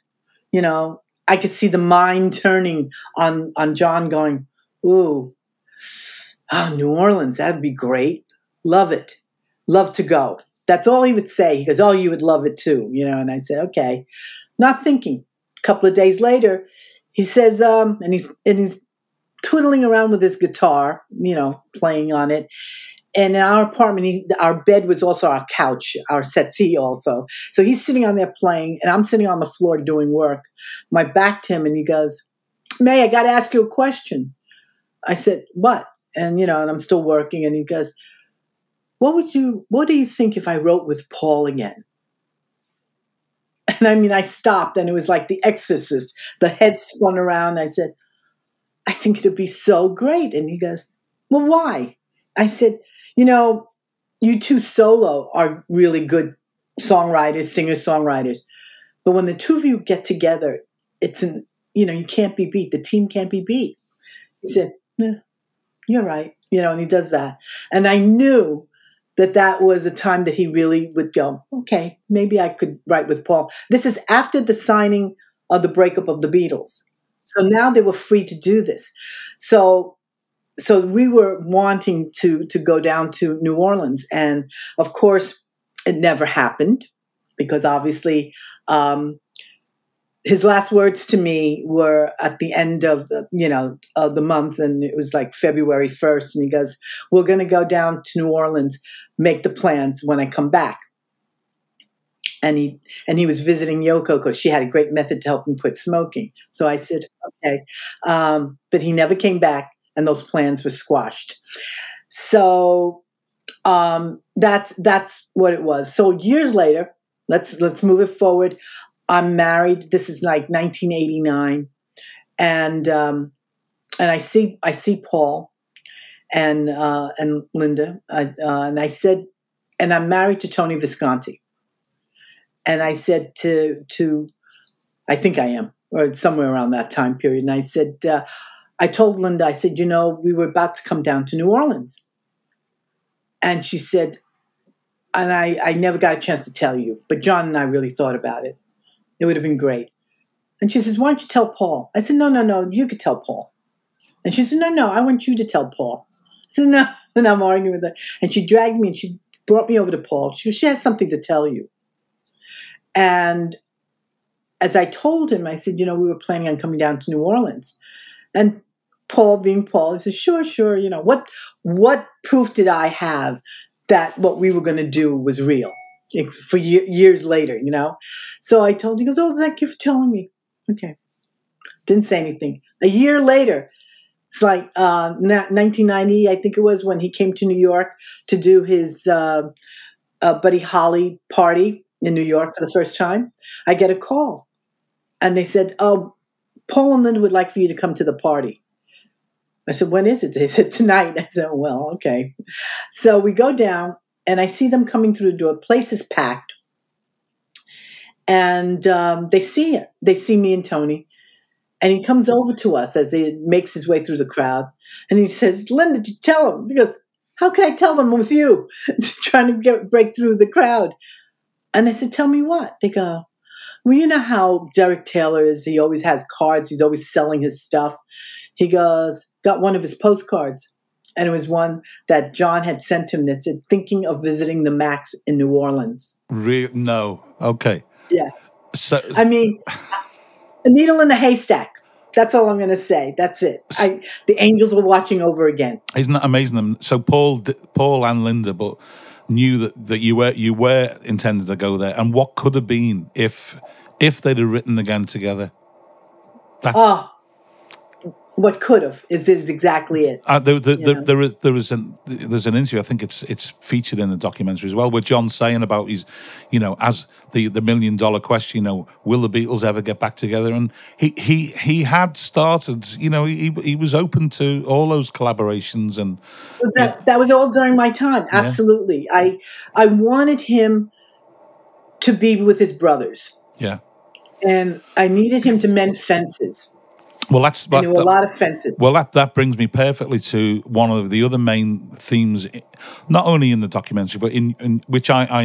you know, I could see the mind turning on John going, ooh, oh, New Orleans, that'd be great. Love it. Love to go. That's all he would say. He goes, oh, you would love it too. You know, and I said, okay. Not thinking. A couple of days later, he says, and he's twiddling around with his guitar, you know, playing on it. And in our apartment, our bed was also our couch, our settee also. So he's sitting on there playing, and I'm sitting on the floor doing work. My back to him, and he goes, May, I got to ask you a question. I said, what? And, you know, and I'm still working. And he goes, what do you think if I wrote with Paul again? And I mean, I stopped, and it was like The Exorcist. The head spun around. I said, I think it'd be so great. And he goes, well, why? I said, you know, you two solo are really good songwriters, singer-songwriters. But when the two of you get together, it's an you know, you can't be beat. The team can't be beat. He said, no, you're right. You know, and he does that. And I knew that that was a time that he really would go, okay, maybe I could write with Paul. This is after the signing of the breakup of the Beatles. So now they were free to do this. So we were wanting to go down to New Orleans. And of course, it never happened because obviously his last words to me were at the end of the month, and it was like February 1st. And he goes, we're going to go down to New Orleans, make the plans when I come back. And he was visiting Yoko because she had a great method to help him quit smoking. So I said, okay. But he never came back, and those plans were squashed. So that's what it was. So years later, let's move it forward. I'm married. This is like 1989, and I see Paul and Linda, and I said, and I'm married to Tony Visconti. And I said to I think I am, or somewhere around that time period. And I said, I told Linda, I said, we were about to come down to New Orleans. And she said, and I never got a chance to tell you, but John and I really thought about it. It would have been great. And she says, why don't you tell Paul? I said, no, you could tell Paul. And she said, no, I want you to tell Paul. I said, no, and I'm arguing with her. And she dragged me and she brought me over to Paul. She goes, she has something to tell you. And as I told him, I said, we were planning on coming down to New Orleans. And Paul, being Paul, he said, sure. What proof did I have that what we were going to do was real for years later, So I told him, he goes, oh, thank you for telling me. Okay. Didn't say anything. A year later, it's like 1990, I think it was, when he came to New York to do his Buddy Holly party in New York for the first time, I get a call. And they said, oh, Paul and Linda would like for you to come to the party. I said, when is it? They said, tonight. I said, well, okay. So we go down, and I see them coming through the door. Place is packed. And they see it. They see me and Tony. And he comes over to us as he makes his way through the crowd. And he says, Linda, did you tell him? Because how can I tell them with you? Trying to break through the crowd. And I said, tell me what? They go, well, you know how Derek Taylor is. He always has cards. He's always selling his stuff. He goes, got one of his postcards. And it was one that John had sent him that said, thinking of visiting the Max in New Orleans. No. Okay. Yeah. So I mean, a needle in a haystack. That's all I'm going to say. That's it. The angels were watching over again. Isn't that amazing? So Paul and Linda, but... knew that you were intended to go there, and what could have been if they'd have written again together. What could have is exactly it. There's an interview. I think it's featured in the documentary as well, with John saying about his, as the $1 million question, will the Beatles ever get back together? And he had started, he was open to all those collaborations, and that was all during my time. Absolutely, yeah. I wanted him to be with his brothers. Yeah, and I needed him to mend fences. Well, there were a lot of fences. Well, that brings me perfectly to one of the other main themes, not only in the documentary, but in which I'm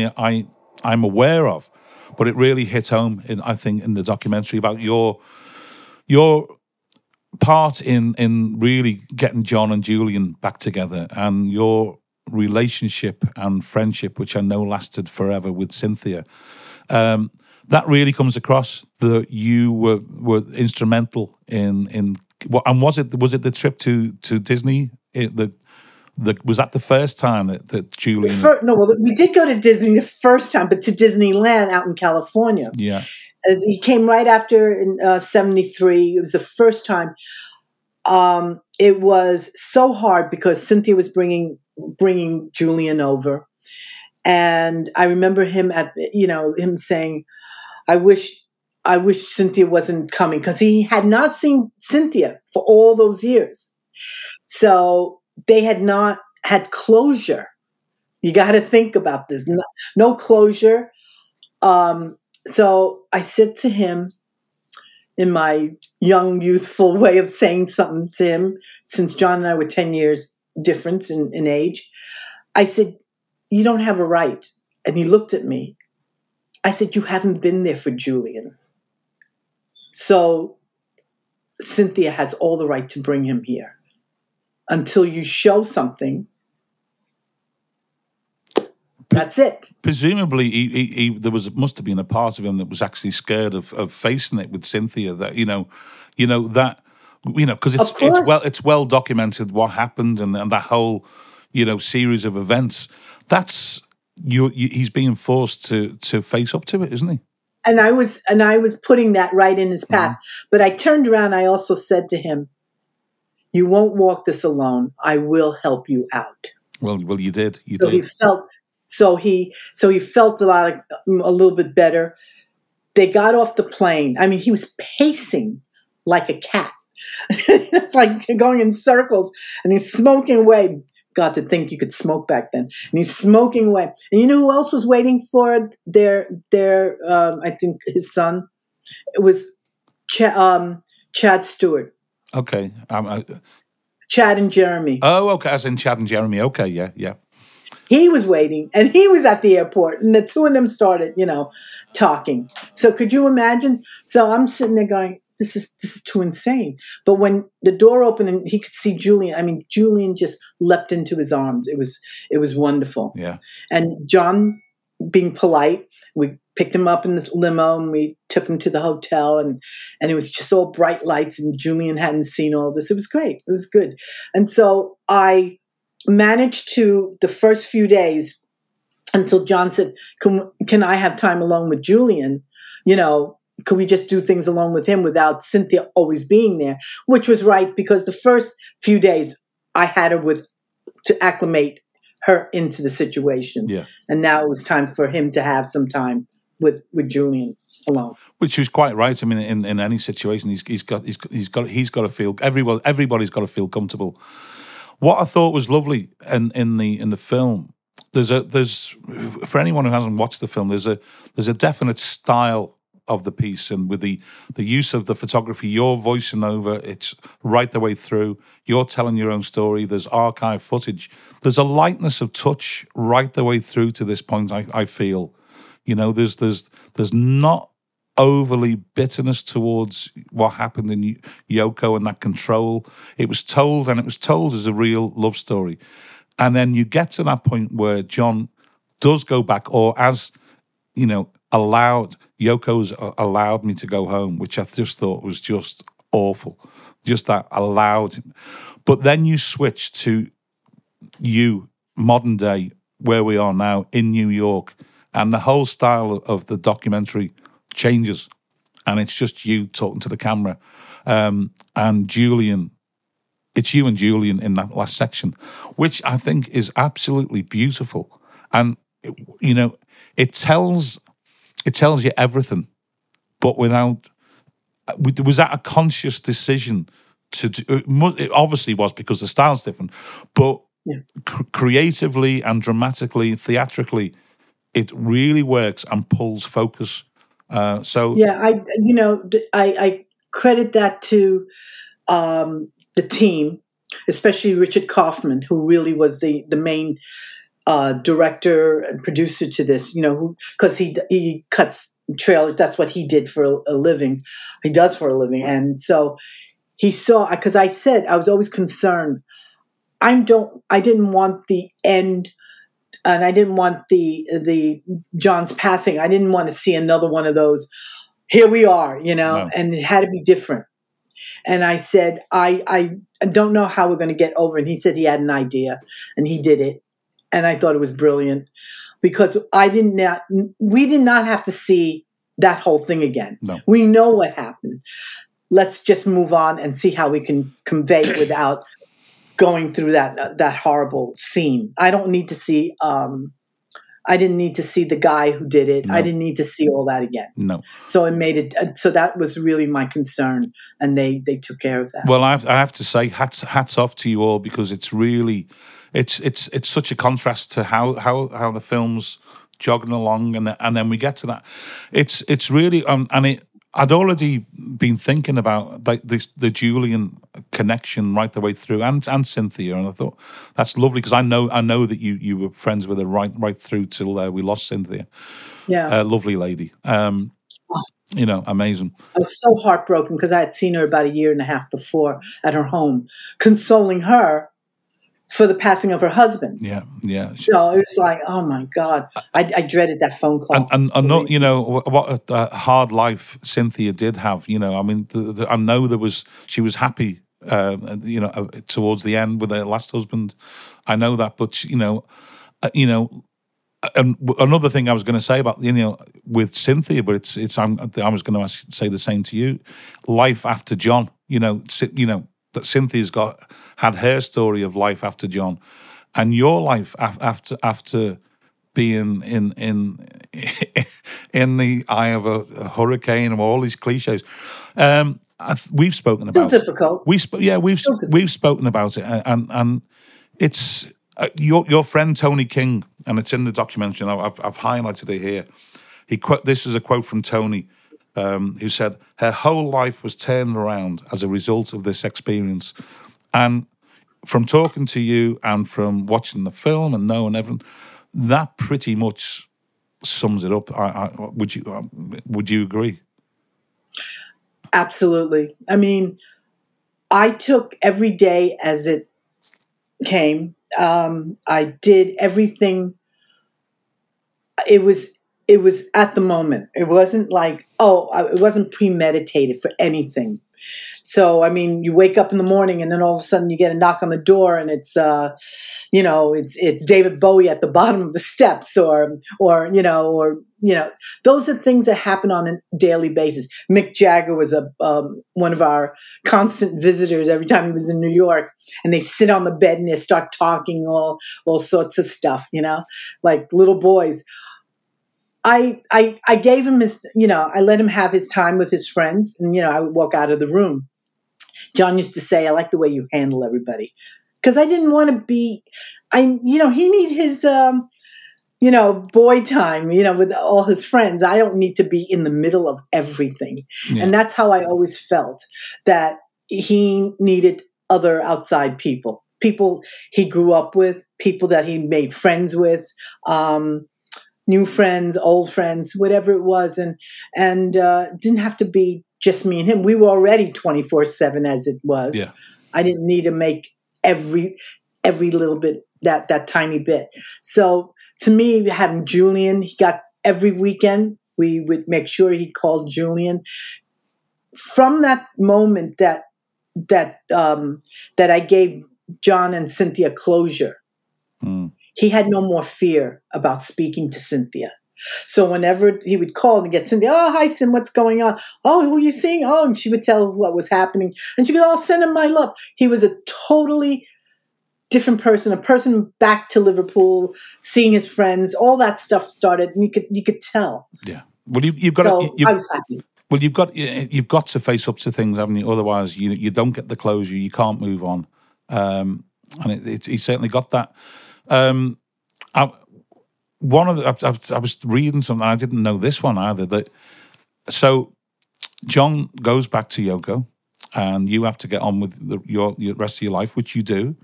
aware of, but it really hit home, I think, in the documentary, about your part in really getting John and Julian back together, and your relationship and friendship, which I know lasted forever, with Cynthia. That really comes across that you were instrumental in. And was it the trip to Disney? Was that the first time that Julian? We did go to Disney the first time, but to Disneyland out in California. Yeah, he came right after in '73. It was the first time. It was so hard because Cynthia was bringing Julian over, and I remember him him saying, I wish Cynthia wasn't coming, because he had not seen Cynthia for all those years. So they had not had closure. You got to think about this. No closure. So I said to him, in my young, youthful way of saying something to him, since John and I were 10 years difference in age, I said, "You don't have a right." And he looked at me. I said, "You haven't been there for Julian. So Cynthia has all the right to bring him here. Until you show something, that's it." Presumably, he there was must have been a part of him that was actually scared of facing it with Cynthia. That because it's well documented what happened and that whole series of events. That's he's being forced to face up to it, isn't he? And I was putting that right in his path. Yeah. But I turned around. I also said to him, "You won't walk this alone. I will help you out." Well, you did. You did. So he felt a little bit better. They got off the plane. I mean, he was pacing like a cat. It's like going in circles, and he's smoking away. God, to think you could smoke back then. And he's smoking away. And you know who else was waiting for their I think his son? It was Chad Stewart. Okay. Chad and Jeremy. Oh, okay. As in Chad and Jeremy. Okay, yeah. He was waiting, and he was at the airport, and the two of them started, talking. So could you imagine? So I'm sitting there going, This is too insane. But when the door opened and he could see Julian, Julian just leapt into his arms. It was wonderful. Yeah. And John, being polite, we picked him up in this limo and we took him to the hotel, and it was just all bright lights, and Julian hadn't seen all this. It was great. It was good. And so I managed to, the first few days, until John said, can I have time alone with Julian? Could we just do things along with him without Cynthia always being there? Which was right, because the first few days I had her to acclimate her into the situation. Yeah. And now it was time for him to have some time with Julian alone. Which was quite right. In any situation, he's got to feel, everybody's got to feel comfortable. What I thought was lovely in the film, there's for anyone who hasn't watched the film, there's a definite style of the piece, and with the use of the photography, you're voicing over, it's right the way through, you're telling your own story, there's archive footage, there's a lightness of touch right the way through to this point, I feel. There's not overly bitterness towards what happened in Yoko and that control. It was told, and it was told as a real love story. And then you get to that point where John does go back, or as, Yoko's allowed me to go home, which I just thought was just awful. Just that allowed him. But then you switch to modern day, where we are now in New York, and the whole style of the documentary changes, and it's just you talking to the camera, and Julian. It's you and Julian in that last section, which I think is absolutely beautiful, and it tells. It tells you everything, but without. Was that a conscious decision to do? It obviously was, because the style's different, but yeah. Creatively and dramatically, theatrically, it really works and pulls focus. I credit that to the team, especially Richard Kaufman, who really was the main. Director and producer to this, because he cuts trailers. That's what he did for a living. He does for a living. And so he saw, because I said, I was always concerned. I didn't want the end, and I didn't want the John's passing. I didn't want to see another one of those. Here we are, no. And it had to be different. And I said, I don't know how we're going to get over. And he said he had an idea, and he did it. And I thought it was brilliant, because we did not have to see that whole thing again. No. We know what happened. Let's just move on and see how we can convey it without going through that horrible scene. I didn't need to see the guy who did it. No. I didn't need to see all that again. No. So it made it. So that was really my concern, and they took care of that. Well, I have to say, hats off to you all, because it's really. It's such a contrast to how the film's jogging along, and then we get to that. It's really and it I'd already been thinking about the Julian connection right the way through, and Cynthia, and I thought that's lovely because I know that you were friends with her right through till we lost Cynthia. Yeah, lovely lady. You know, amazing. I was so heartbroken because I had seen her about a year and a half before at her home, consoling her for the passing of her husband. Yeah, yeah. So it was like, oh my God, I dreaded that phone call. And not, you know, what a hard life Cynthia did have. You know, I mean, I know she was happy. You know, towards the end with her last husband, I know that. But you know. And another thing I was going to say about, you know, with Cynthia, but I was going to say the same to you. Life after John, you know that Cynthia's had her story of life after John, and your life after being in the eye of a hurricane, and all these cliches. We've spoken about still difficult. We've spoken about it, and it's. Your friend Tony King, and it's in the documentary, and I've highlighted it here. This is a quote from Tony, who said, her whole life was turned around as a result of this experience. And from talking to you and from watching the film and knowing everything, that pretty much sums it up. Would you agree? Absolutely. I mean, I took every day as it came. I did everything. It was at the moment. It wasn't like, it wasn't premeditated for anything. So, I mean, you wake up in the morning and then all of a sudden you get a knock on the door and it's, it's David Bowie at the bottom of the steps or those are things that happen on a daily basis. Mick Jagger was one of our constant visitors every time he was in New York, and they sit on the bed and they start talking all sorts of stuff, you know, like little boys. I gave him his, you know, I let him have his time with his friends, and, you know, I would walk out of the room. John used to say, I like the way you handle everybody. Because I didn't want to be, he needs his, boy time, with all his friends. I don't need to be in the middle of everything. Yeah. And that's how I always felt, that he needed other outside people he grew up with, people that he made friends with, new friends, old friends, whatever it was, and didn't have to be just me and him. We were already 24/7 as it was. Yeah. I didn't need to make every little bit, that tiny bit. So to me, having Julian, he got every weekend. We would make sure he called Julian. From that moment that I gave John and Cynthia closure. Mm. He had no more fear about speaking to Cynthia. So whenever he would call and get Cynthia, oh, hi, Sim, what's going on? Oh, who are you seeing? Oh, and she would tell him what was happening. And she would, send him my love. He was a totally different person, a person back to Liverpool, seeing his friends, all that stuff started. And you could tell. Yeah. Well, I was happy. Well, you've got to face up to things, haven't you? Otherwise, you don't get the closure. You can't move on. And he certainly got that. I was reading something, I didn't know this one either. So John goes back to Yoko, and you have to get on with your rest of your life, which you do.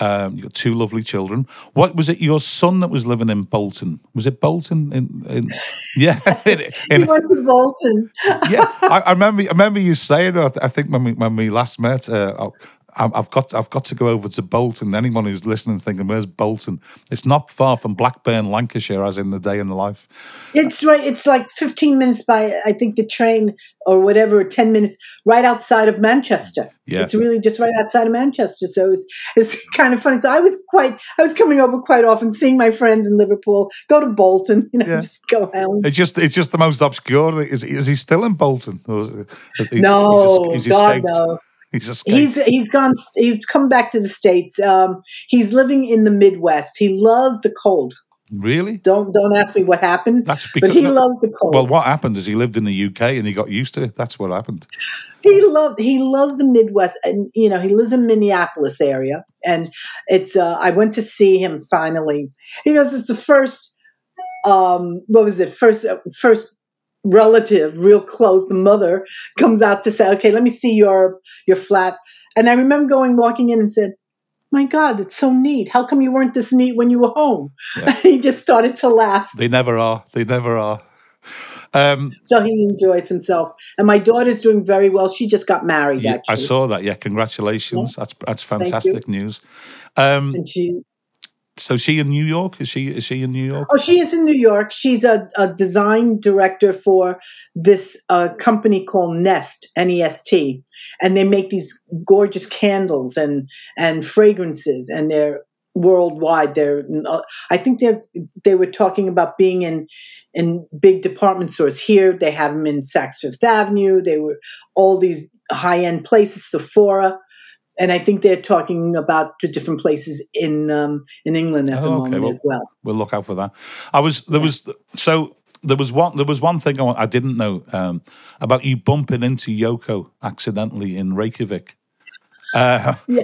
You've got two lovely children. What was it? Your son that was living in Bolton? Was it Bolton? He went to Bolton. Yeah, I remember you saying. I think when we last met. I've got to go over to Bolton. Anyone who's listening is thinking, where's Bolton? It's not far from Blackburn, Lancashire, as in the day in the life. It's right. It's like 15 minutes by, I think, the train or whatever, 10 minutes, right outside of Manchester. Yeah. It's really just right outside of Manchester. So it was kind of funny. So I was coming over quite often, seeing my friends in Liverpool, go to Bolton, just go home. It's just the most obscure. Is he still in Bolton? No, he's God, no. He's gone. He's come back to the States. He's living in the Midwest. He loves the cold. Really? Don't ask me what happened. But he loves the cold. Well, what happened is he lived in the UK and he got used to it. That's what happened. He loves the Midwest, and he lives in Minneapolis area. And it's I went to see him finally. He goes, it's the first. What was it? First relative, real close, the mother, comes out to say, okay, let me see your flat. And I remember walking in and said, my God, it's so neat. How come you weren't this neat when you were home? Yeah. He just started to laugh. They never are. They never are. So he enjoys himself. And my daughter's doing very well. She just got married, actually. I saw that. Yeah, congratulations. Yeah. That's fantastic news. And she in New York? Is she in New York? Oh, she is in New York. She's a design director for this company called Nest, N-E-S-T. And they make these gorgeous candles and fragrances, and they're worldwide. I think they were talking about being in big department stores here. They have them in Saks Fifth Avenue. They were all these high-end places, Sephora. And I think they're talking about the different places in England at the moment as well. We'll look out for that. There was one thing I didn't know about you bumping into Yoko accidentally in Reykjavik,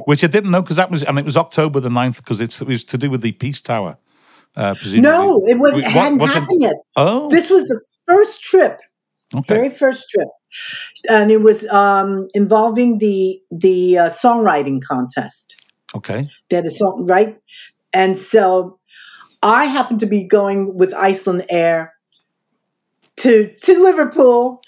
which I didn't know because it was October the 9th because it was to do with the Peace Tower. Presumably. No, it hadn't happened yet. Oh, this was the first trip. Okay. Very first trip, and it was involving the songwriting contest. Okay, they had a song, right? And so I happened to be going with Iceland Air to Liverpool.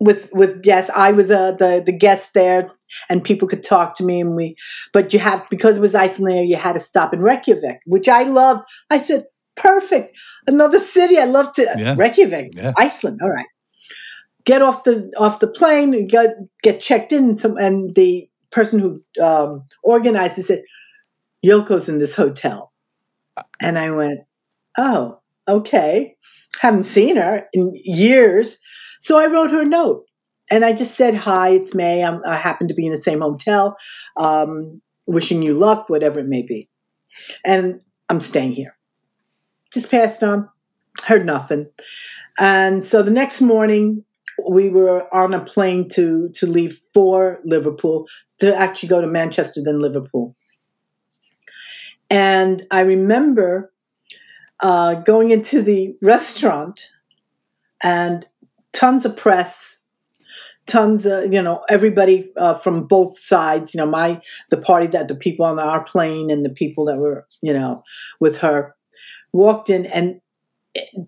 With guests. I was the guest there, and people could talk to me, but because it was Iceland Air, you had to stop in Reykjavik, which I loved. I said, perfect. Another city I love to Reykjavik, Iceland. All right. Get off the plane, get checked in, and the person who organized it said, Yoko's in this hotel. And I went, oh, okay. Haven't seen her in years. So I wrote her a note and I just said, hi, it's May. I happen to be in the same hotel. Wishing you luck, whatever it may be. And I'm staying here. Just passed on, heard nothing. And so the next morning, we were on a plane to leave for Liverpool, to actually go to Manchester, then Liverpool. And I remember going into the restaurant and tons of press, tons of, everybody from both sides, the party that the people on our plane and the people that were, with her. Walked in, and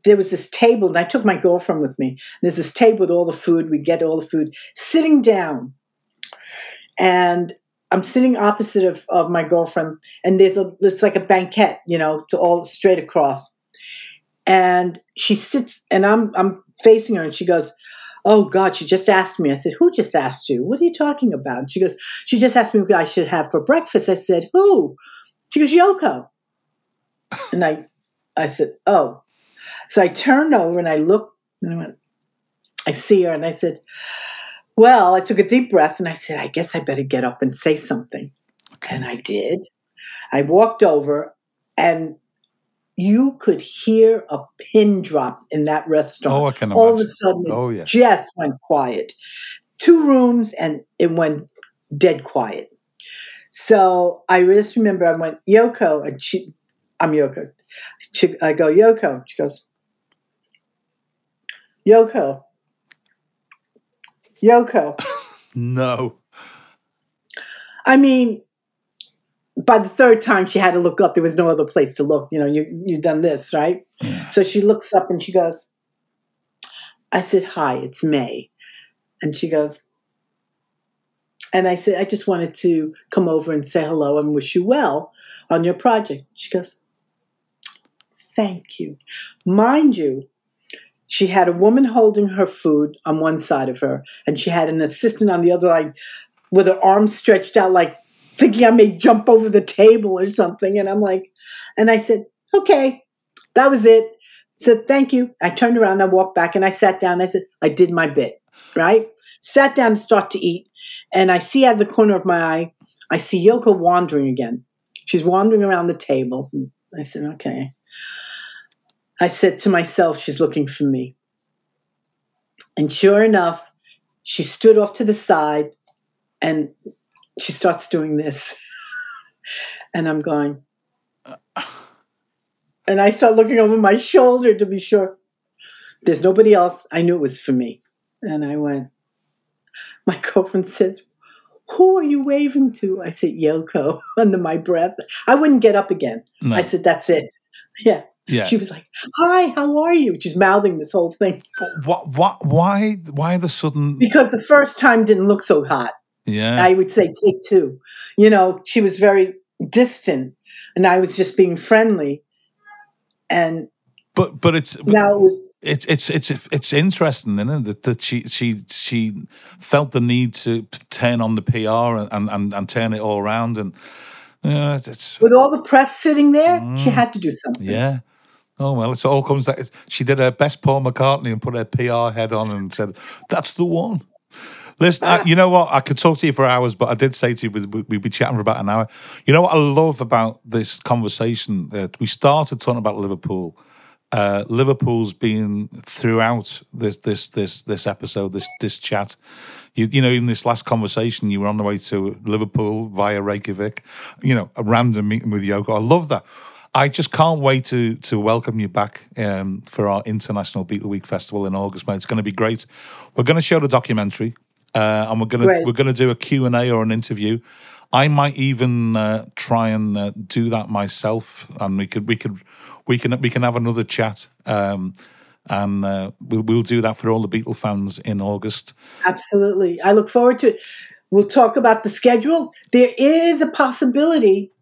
there was this table, and I took my girlfriend with me. There's this table with all the food. We get all the food. Sitting down, and I'm sitting opposite of my girlfriend, and it's like a banquet, to all straight across. And she sits, and I'm facing her, and she goes, oh, God, she just asked me. I said, who just asked you? What are you talking about? And she goes, she just asked me what I should have for breakfast. I said, who? She goes, Yoko. And I said, oh. So I turned over and I looked and I went, I see her. And I said, well, I took a deep breath and I said, I guess I better get up and say something. Okay. And I did. I walked over and you could hear a pin drop in that restaurant. Oh, I can imagine. All of a sudden, it just went quiet. 2 rooms and it went dead quiet. So I just remember I went, Yoko, and I'm Yoko. I go, Yoko. She goes, Yoko. Yoko. No. I mean, by the 3rd time she had to look up. There was no other place to look. You've done this, right? Yeah. So she looks up and she goes, I said, hi, it's May. And she goes, and I said, I just wanted to come over and say hello and wish you well on your project. She goes, thank you. Mind you, she had a woman holding her food on one side of her, and she had an assistant on the other, like with her arms stretched out, like thinking I may jump over the table or something. And I'm like, and I said, okay, that was it. Said, thank you. I turned around, I walked back, and I sat down. I said, I did my bit, right? Sat down, start to eat, and I see out of the corner of my eye, I see Yoko wandering again. She's wandering around the tables, and I said, okay. I said to myself, she's looking for me. And sure enough, she stood off to the side and she starts doing this. And I'm going. And I start looking over my shoulder to be sure. There's nobody else. I knew it was for me. And I went, my girlfriend says, who are you waving to? I said, Yoko, under my breath. I wouldn't get up again. No. I said, that's it. Yeah. Yeah. She was like, hi, how are you? She's mouthing this whole thing. Why the sudden? Because the first time didn't look so hot. Yeah. I would say take two. You know, she was very distant and I was just being friendly. And but it's now it was, it's interesting, isn't it, that she felt the need to turn on the PR and turn it all around, and you know, it's with all the press sitting there, she had to do something. Yeah. Oh, well, it all comes back. She did her best Paul McCartney and put her PR head on and said, that's the one. Listen, you know what? I could talk to you for hours, but I did say to you, we'd be chatting for about an hour. You know what I love about this conversation? We started talking about Liverpool. Liverpool's been throughout this episode, this chat. You know, even this last conversation, you were on the way to Liverpool via Reykjavik. You know, a random meeting with Yoko. I love that. I just can't wait to welcome you back for our International Beatle Week Festival in August, mate. It's going to be great. We're going to show the documentary. And we're gonna do a Q&A or an interview. I might even try and do that myself, and we can have another chat. And we'll do that for all the Beatle fans in August. Absolutely, I look forward to it. We'll talk about the schedule. There is a possibility.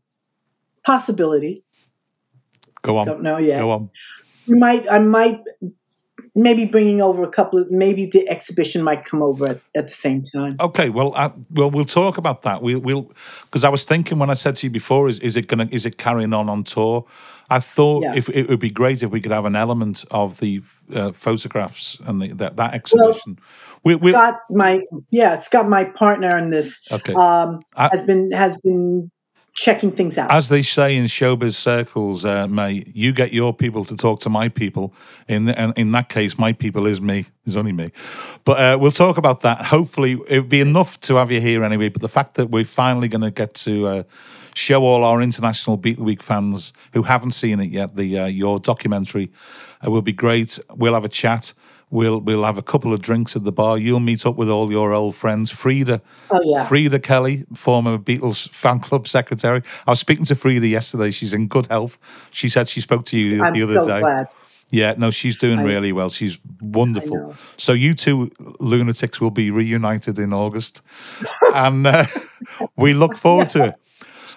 Go on. Don't know yet. Go on. I might. Maybe bringing over a couple of, maybe the exhibition might come over at the same time. Okay, well, we'll talk about that. We'll because I was thinking when I said to you before, is it carrying on tour? I thought if it would be great if we could have an element of the photographs and that exhibition. Well, Scott, my partner in this, okay. has been checking things out. As they say in showbiz circles, May, you get your people to talk to my people. In that case, my people is me. It's only me. But we'll talk about that. Hopefully, it would be enough to have you here anyway. But the fact that we're finally going to get to show all our International Beatle Week fans who haven't seen it yet, your documentary will be great. We'll have a chat. We'll have a couple of drinks at the bar. You'll meet up with all your old friends. Frida, Frida Kelly, former Beatles fan club secretary. I was speaking to Frida yesterday. She's in good health. She said she spoke to you the other day. I'm so glad. Yeah, no, she's doing really well. She's wonderful. So you two lunatics will be reunited in August. And we look forward to it.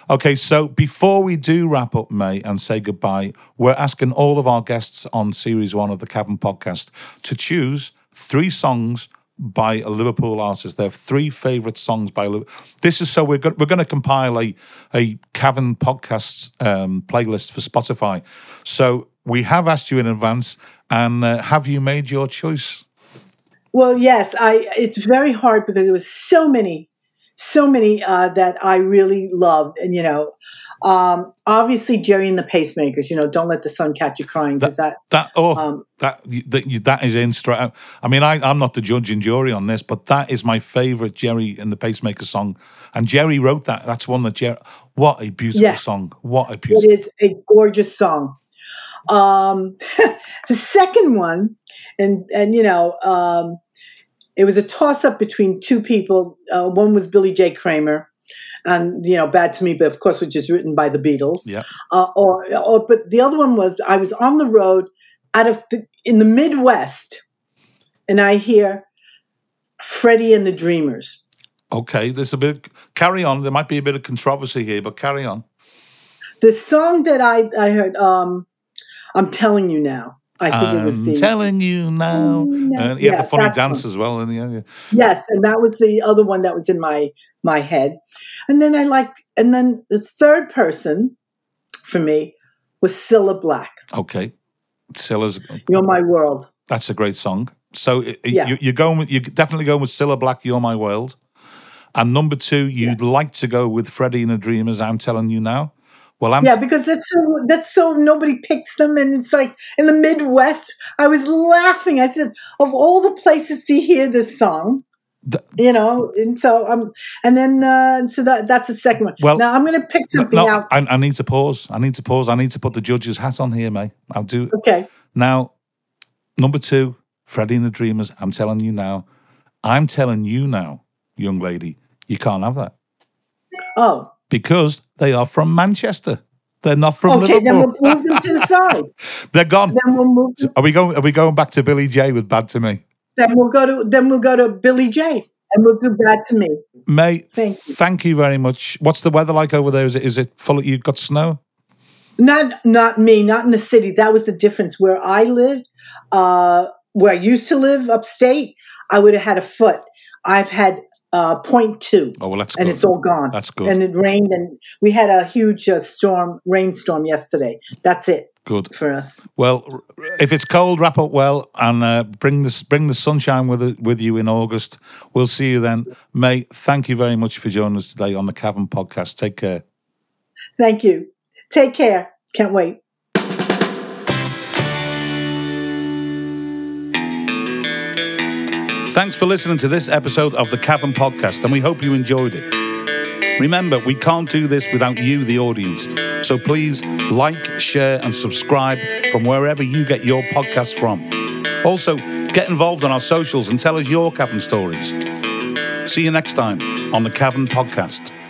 Okay, so before we do wrap up, May, and say goodbye, we're asking all of our guests on Series 1 of the Cavern Podcast to choose 3 songs by a Liverpool artist. They have 3 favourite songs by Liverpool. This is so we're going to compile a Cavern Podcast playlist for Spotify. So we have asked you in advance, and have you made your choice? Well, yes. It's very hard because there was so many that I really loved. And, you know, obviously Jerry and the Pacemakers, you know, Don't Let the Sun Catch You Crying. That is in straight out. I mean, I'm not the judge and jury on this, but that is my favourite Jerry and the Pacemakers song. And Jerry wrote that. That's one that Jerry... What a beautiful song. What a beautiful... It is a gorgeous song. The second one, and you know... it was a toss-up between 2 people. One was Billy J. Kramer, and you know, "Bad to Me," but of course, which is written by the Beatles. Yeah. But the other one was I was on the road in the Midwest, and I hear Freddie and the Dreamers. Okay, there's a bit. Carry on. There might be a bit of controversy here, but carry on. The song that I heard, "I'm Telling You Now." I think it was the... I'm telling you now. You had the funny dance as well. Yes, and that was the other one that was in my head. And then and then the third person for me was Cilla Black. Okay. Cilla's... You're My World. That's a great song. So you're definitely going with Cilla Black, You're My World. And number 2, you'd like to go with Freddie and the Dreamers, I'm Telling You Now. Well, because that's so nobody picks them, and it's like in the Midwest. I was laughing. I said, of all the places to hear this song, you know, and so that's the second one. Well, now I'm going to pick something out. I need to pause. I need to put the judge's hat on here, May. I'll do. Okay. Now, Number 2, Freddie and the Dreamers, I'm Telling You Now. I'm telling you now, young lady, you can't have that. Oh. Because they are from Manchester. They're not from Liverpool. Okay, then we'll move them to the side. They're gone. Then we'll move them. Are we going back to Billy J with Bad to Me? Then we'll go to Billy J and we'll do Bad to Me. May, thank you very much. What's the weather like over there? Is it full? You've got snow? Not me. Not in the city. That was the difference. Where I lived, where I used to live upstate, I would have had a foot. I've had 0.2. Oh, well, that's good. And it's all gone. That's good. And it rained, and we had a huge rainstorm yesterday. That's it. Good for us. Well, if it's cold, wrap up well, and bring the sunshine with you in August. We'll see you then, May. Thank you very much for joining us today on the Cavern Podcast. Take care. Thank you. Take care. Can't wait. Thanks for listening to this episode of the Cavern Podcast, and we hope you enjoyed it. Remember, we can't do this without you, the audience. So please like, share, and subscribe from wherever you get your podcasts from. Also, get involved on our socials and tell us your Cavern stories. See you next time on the Cavern Podcast.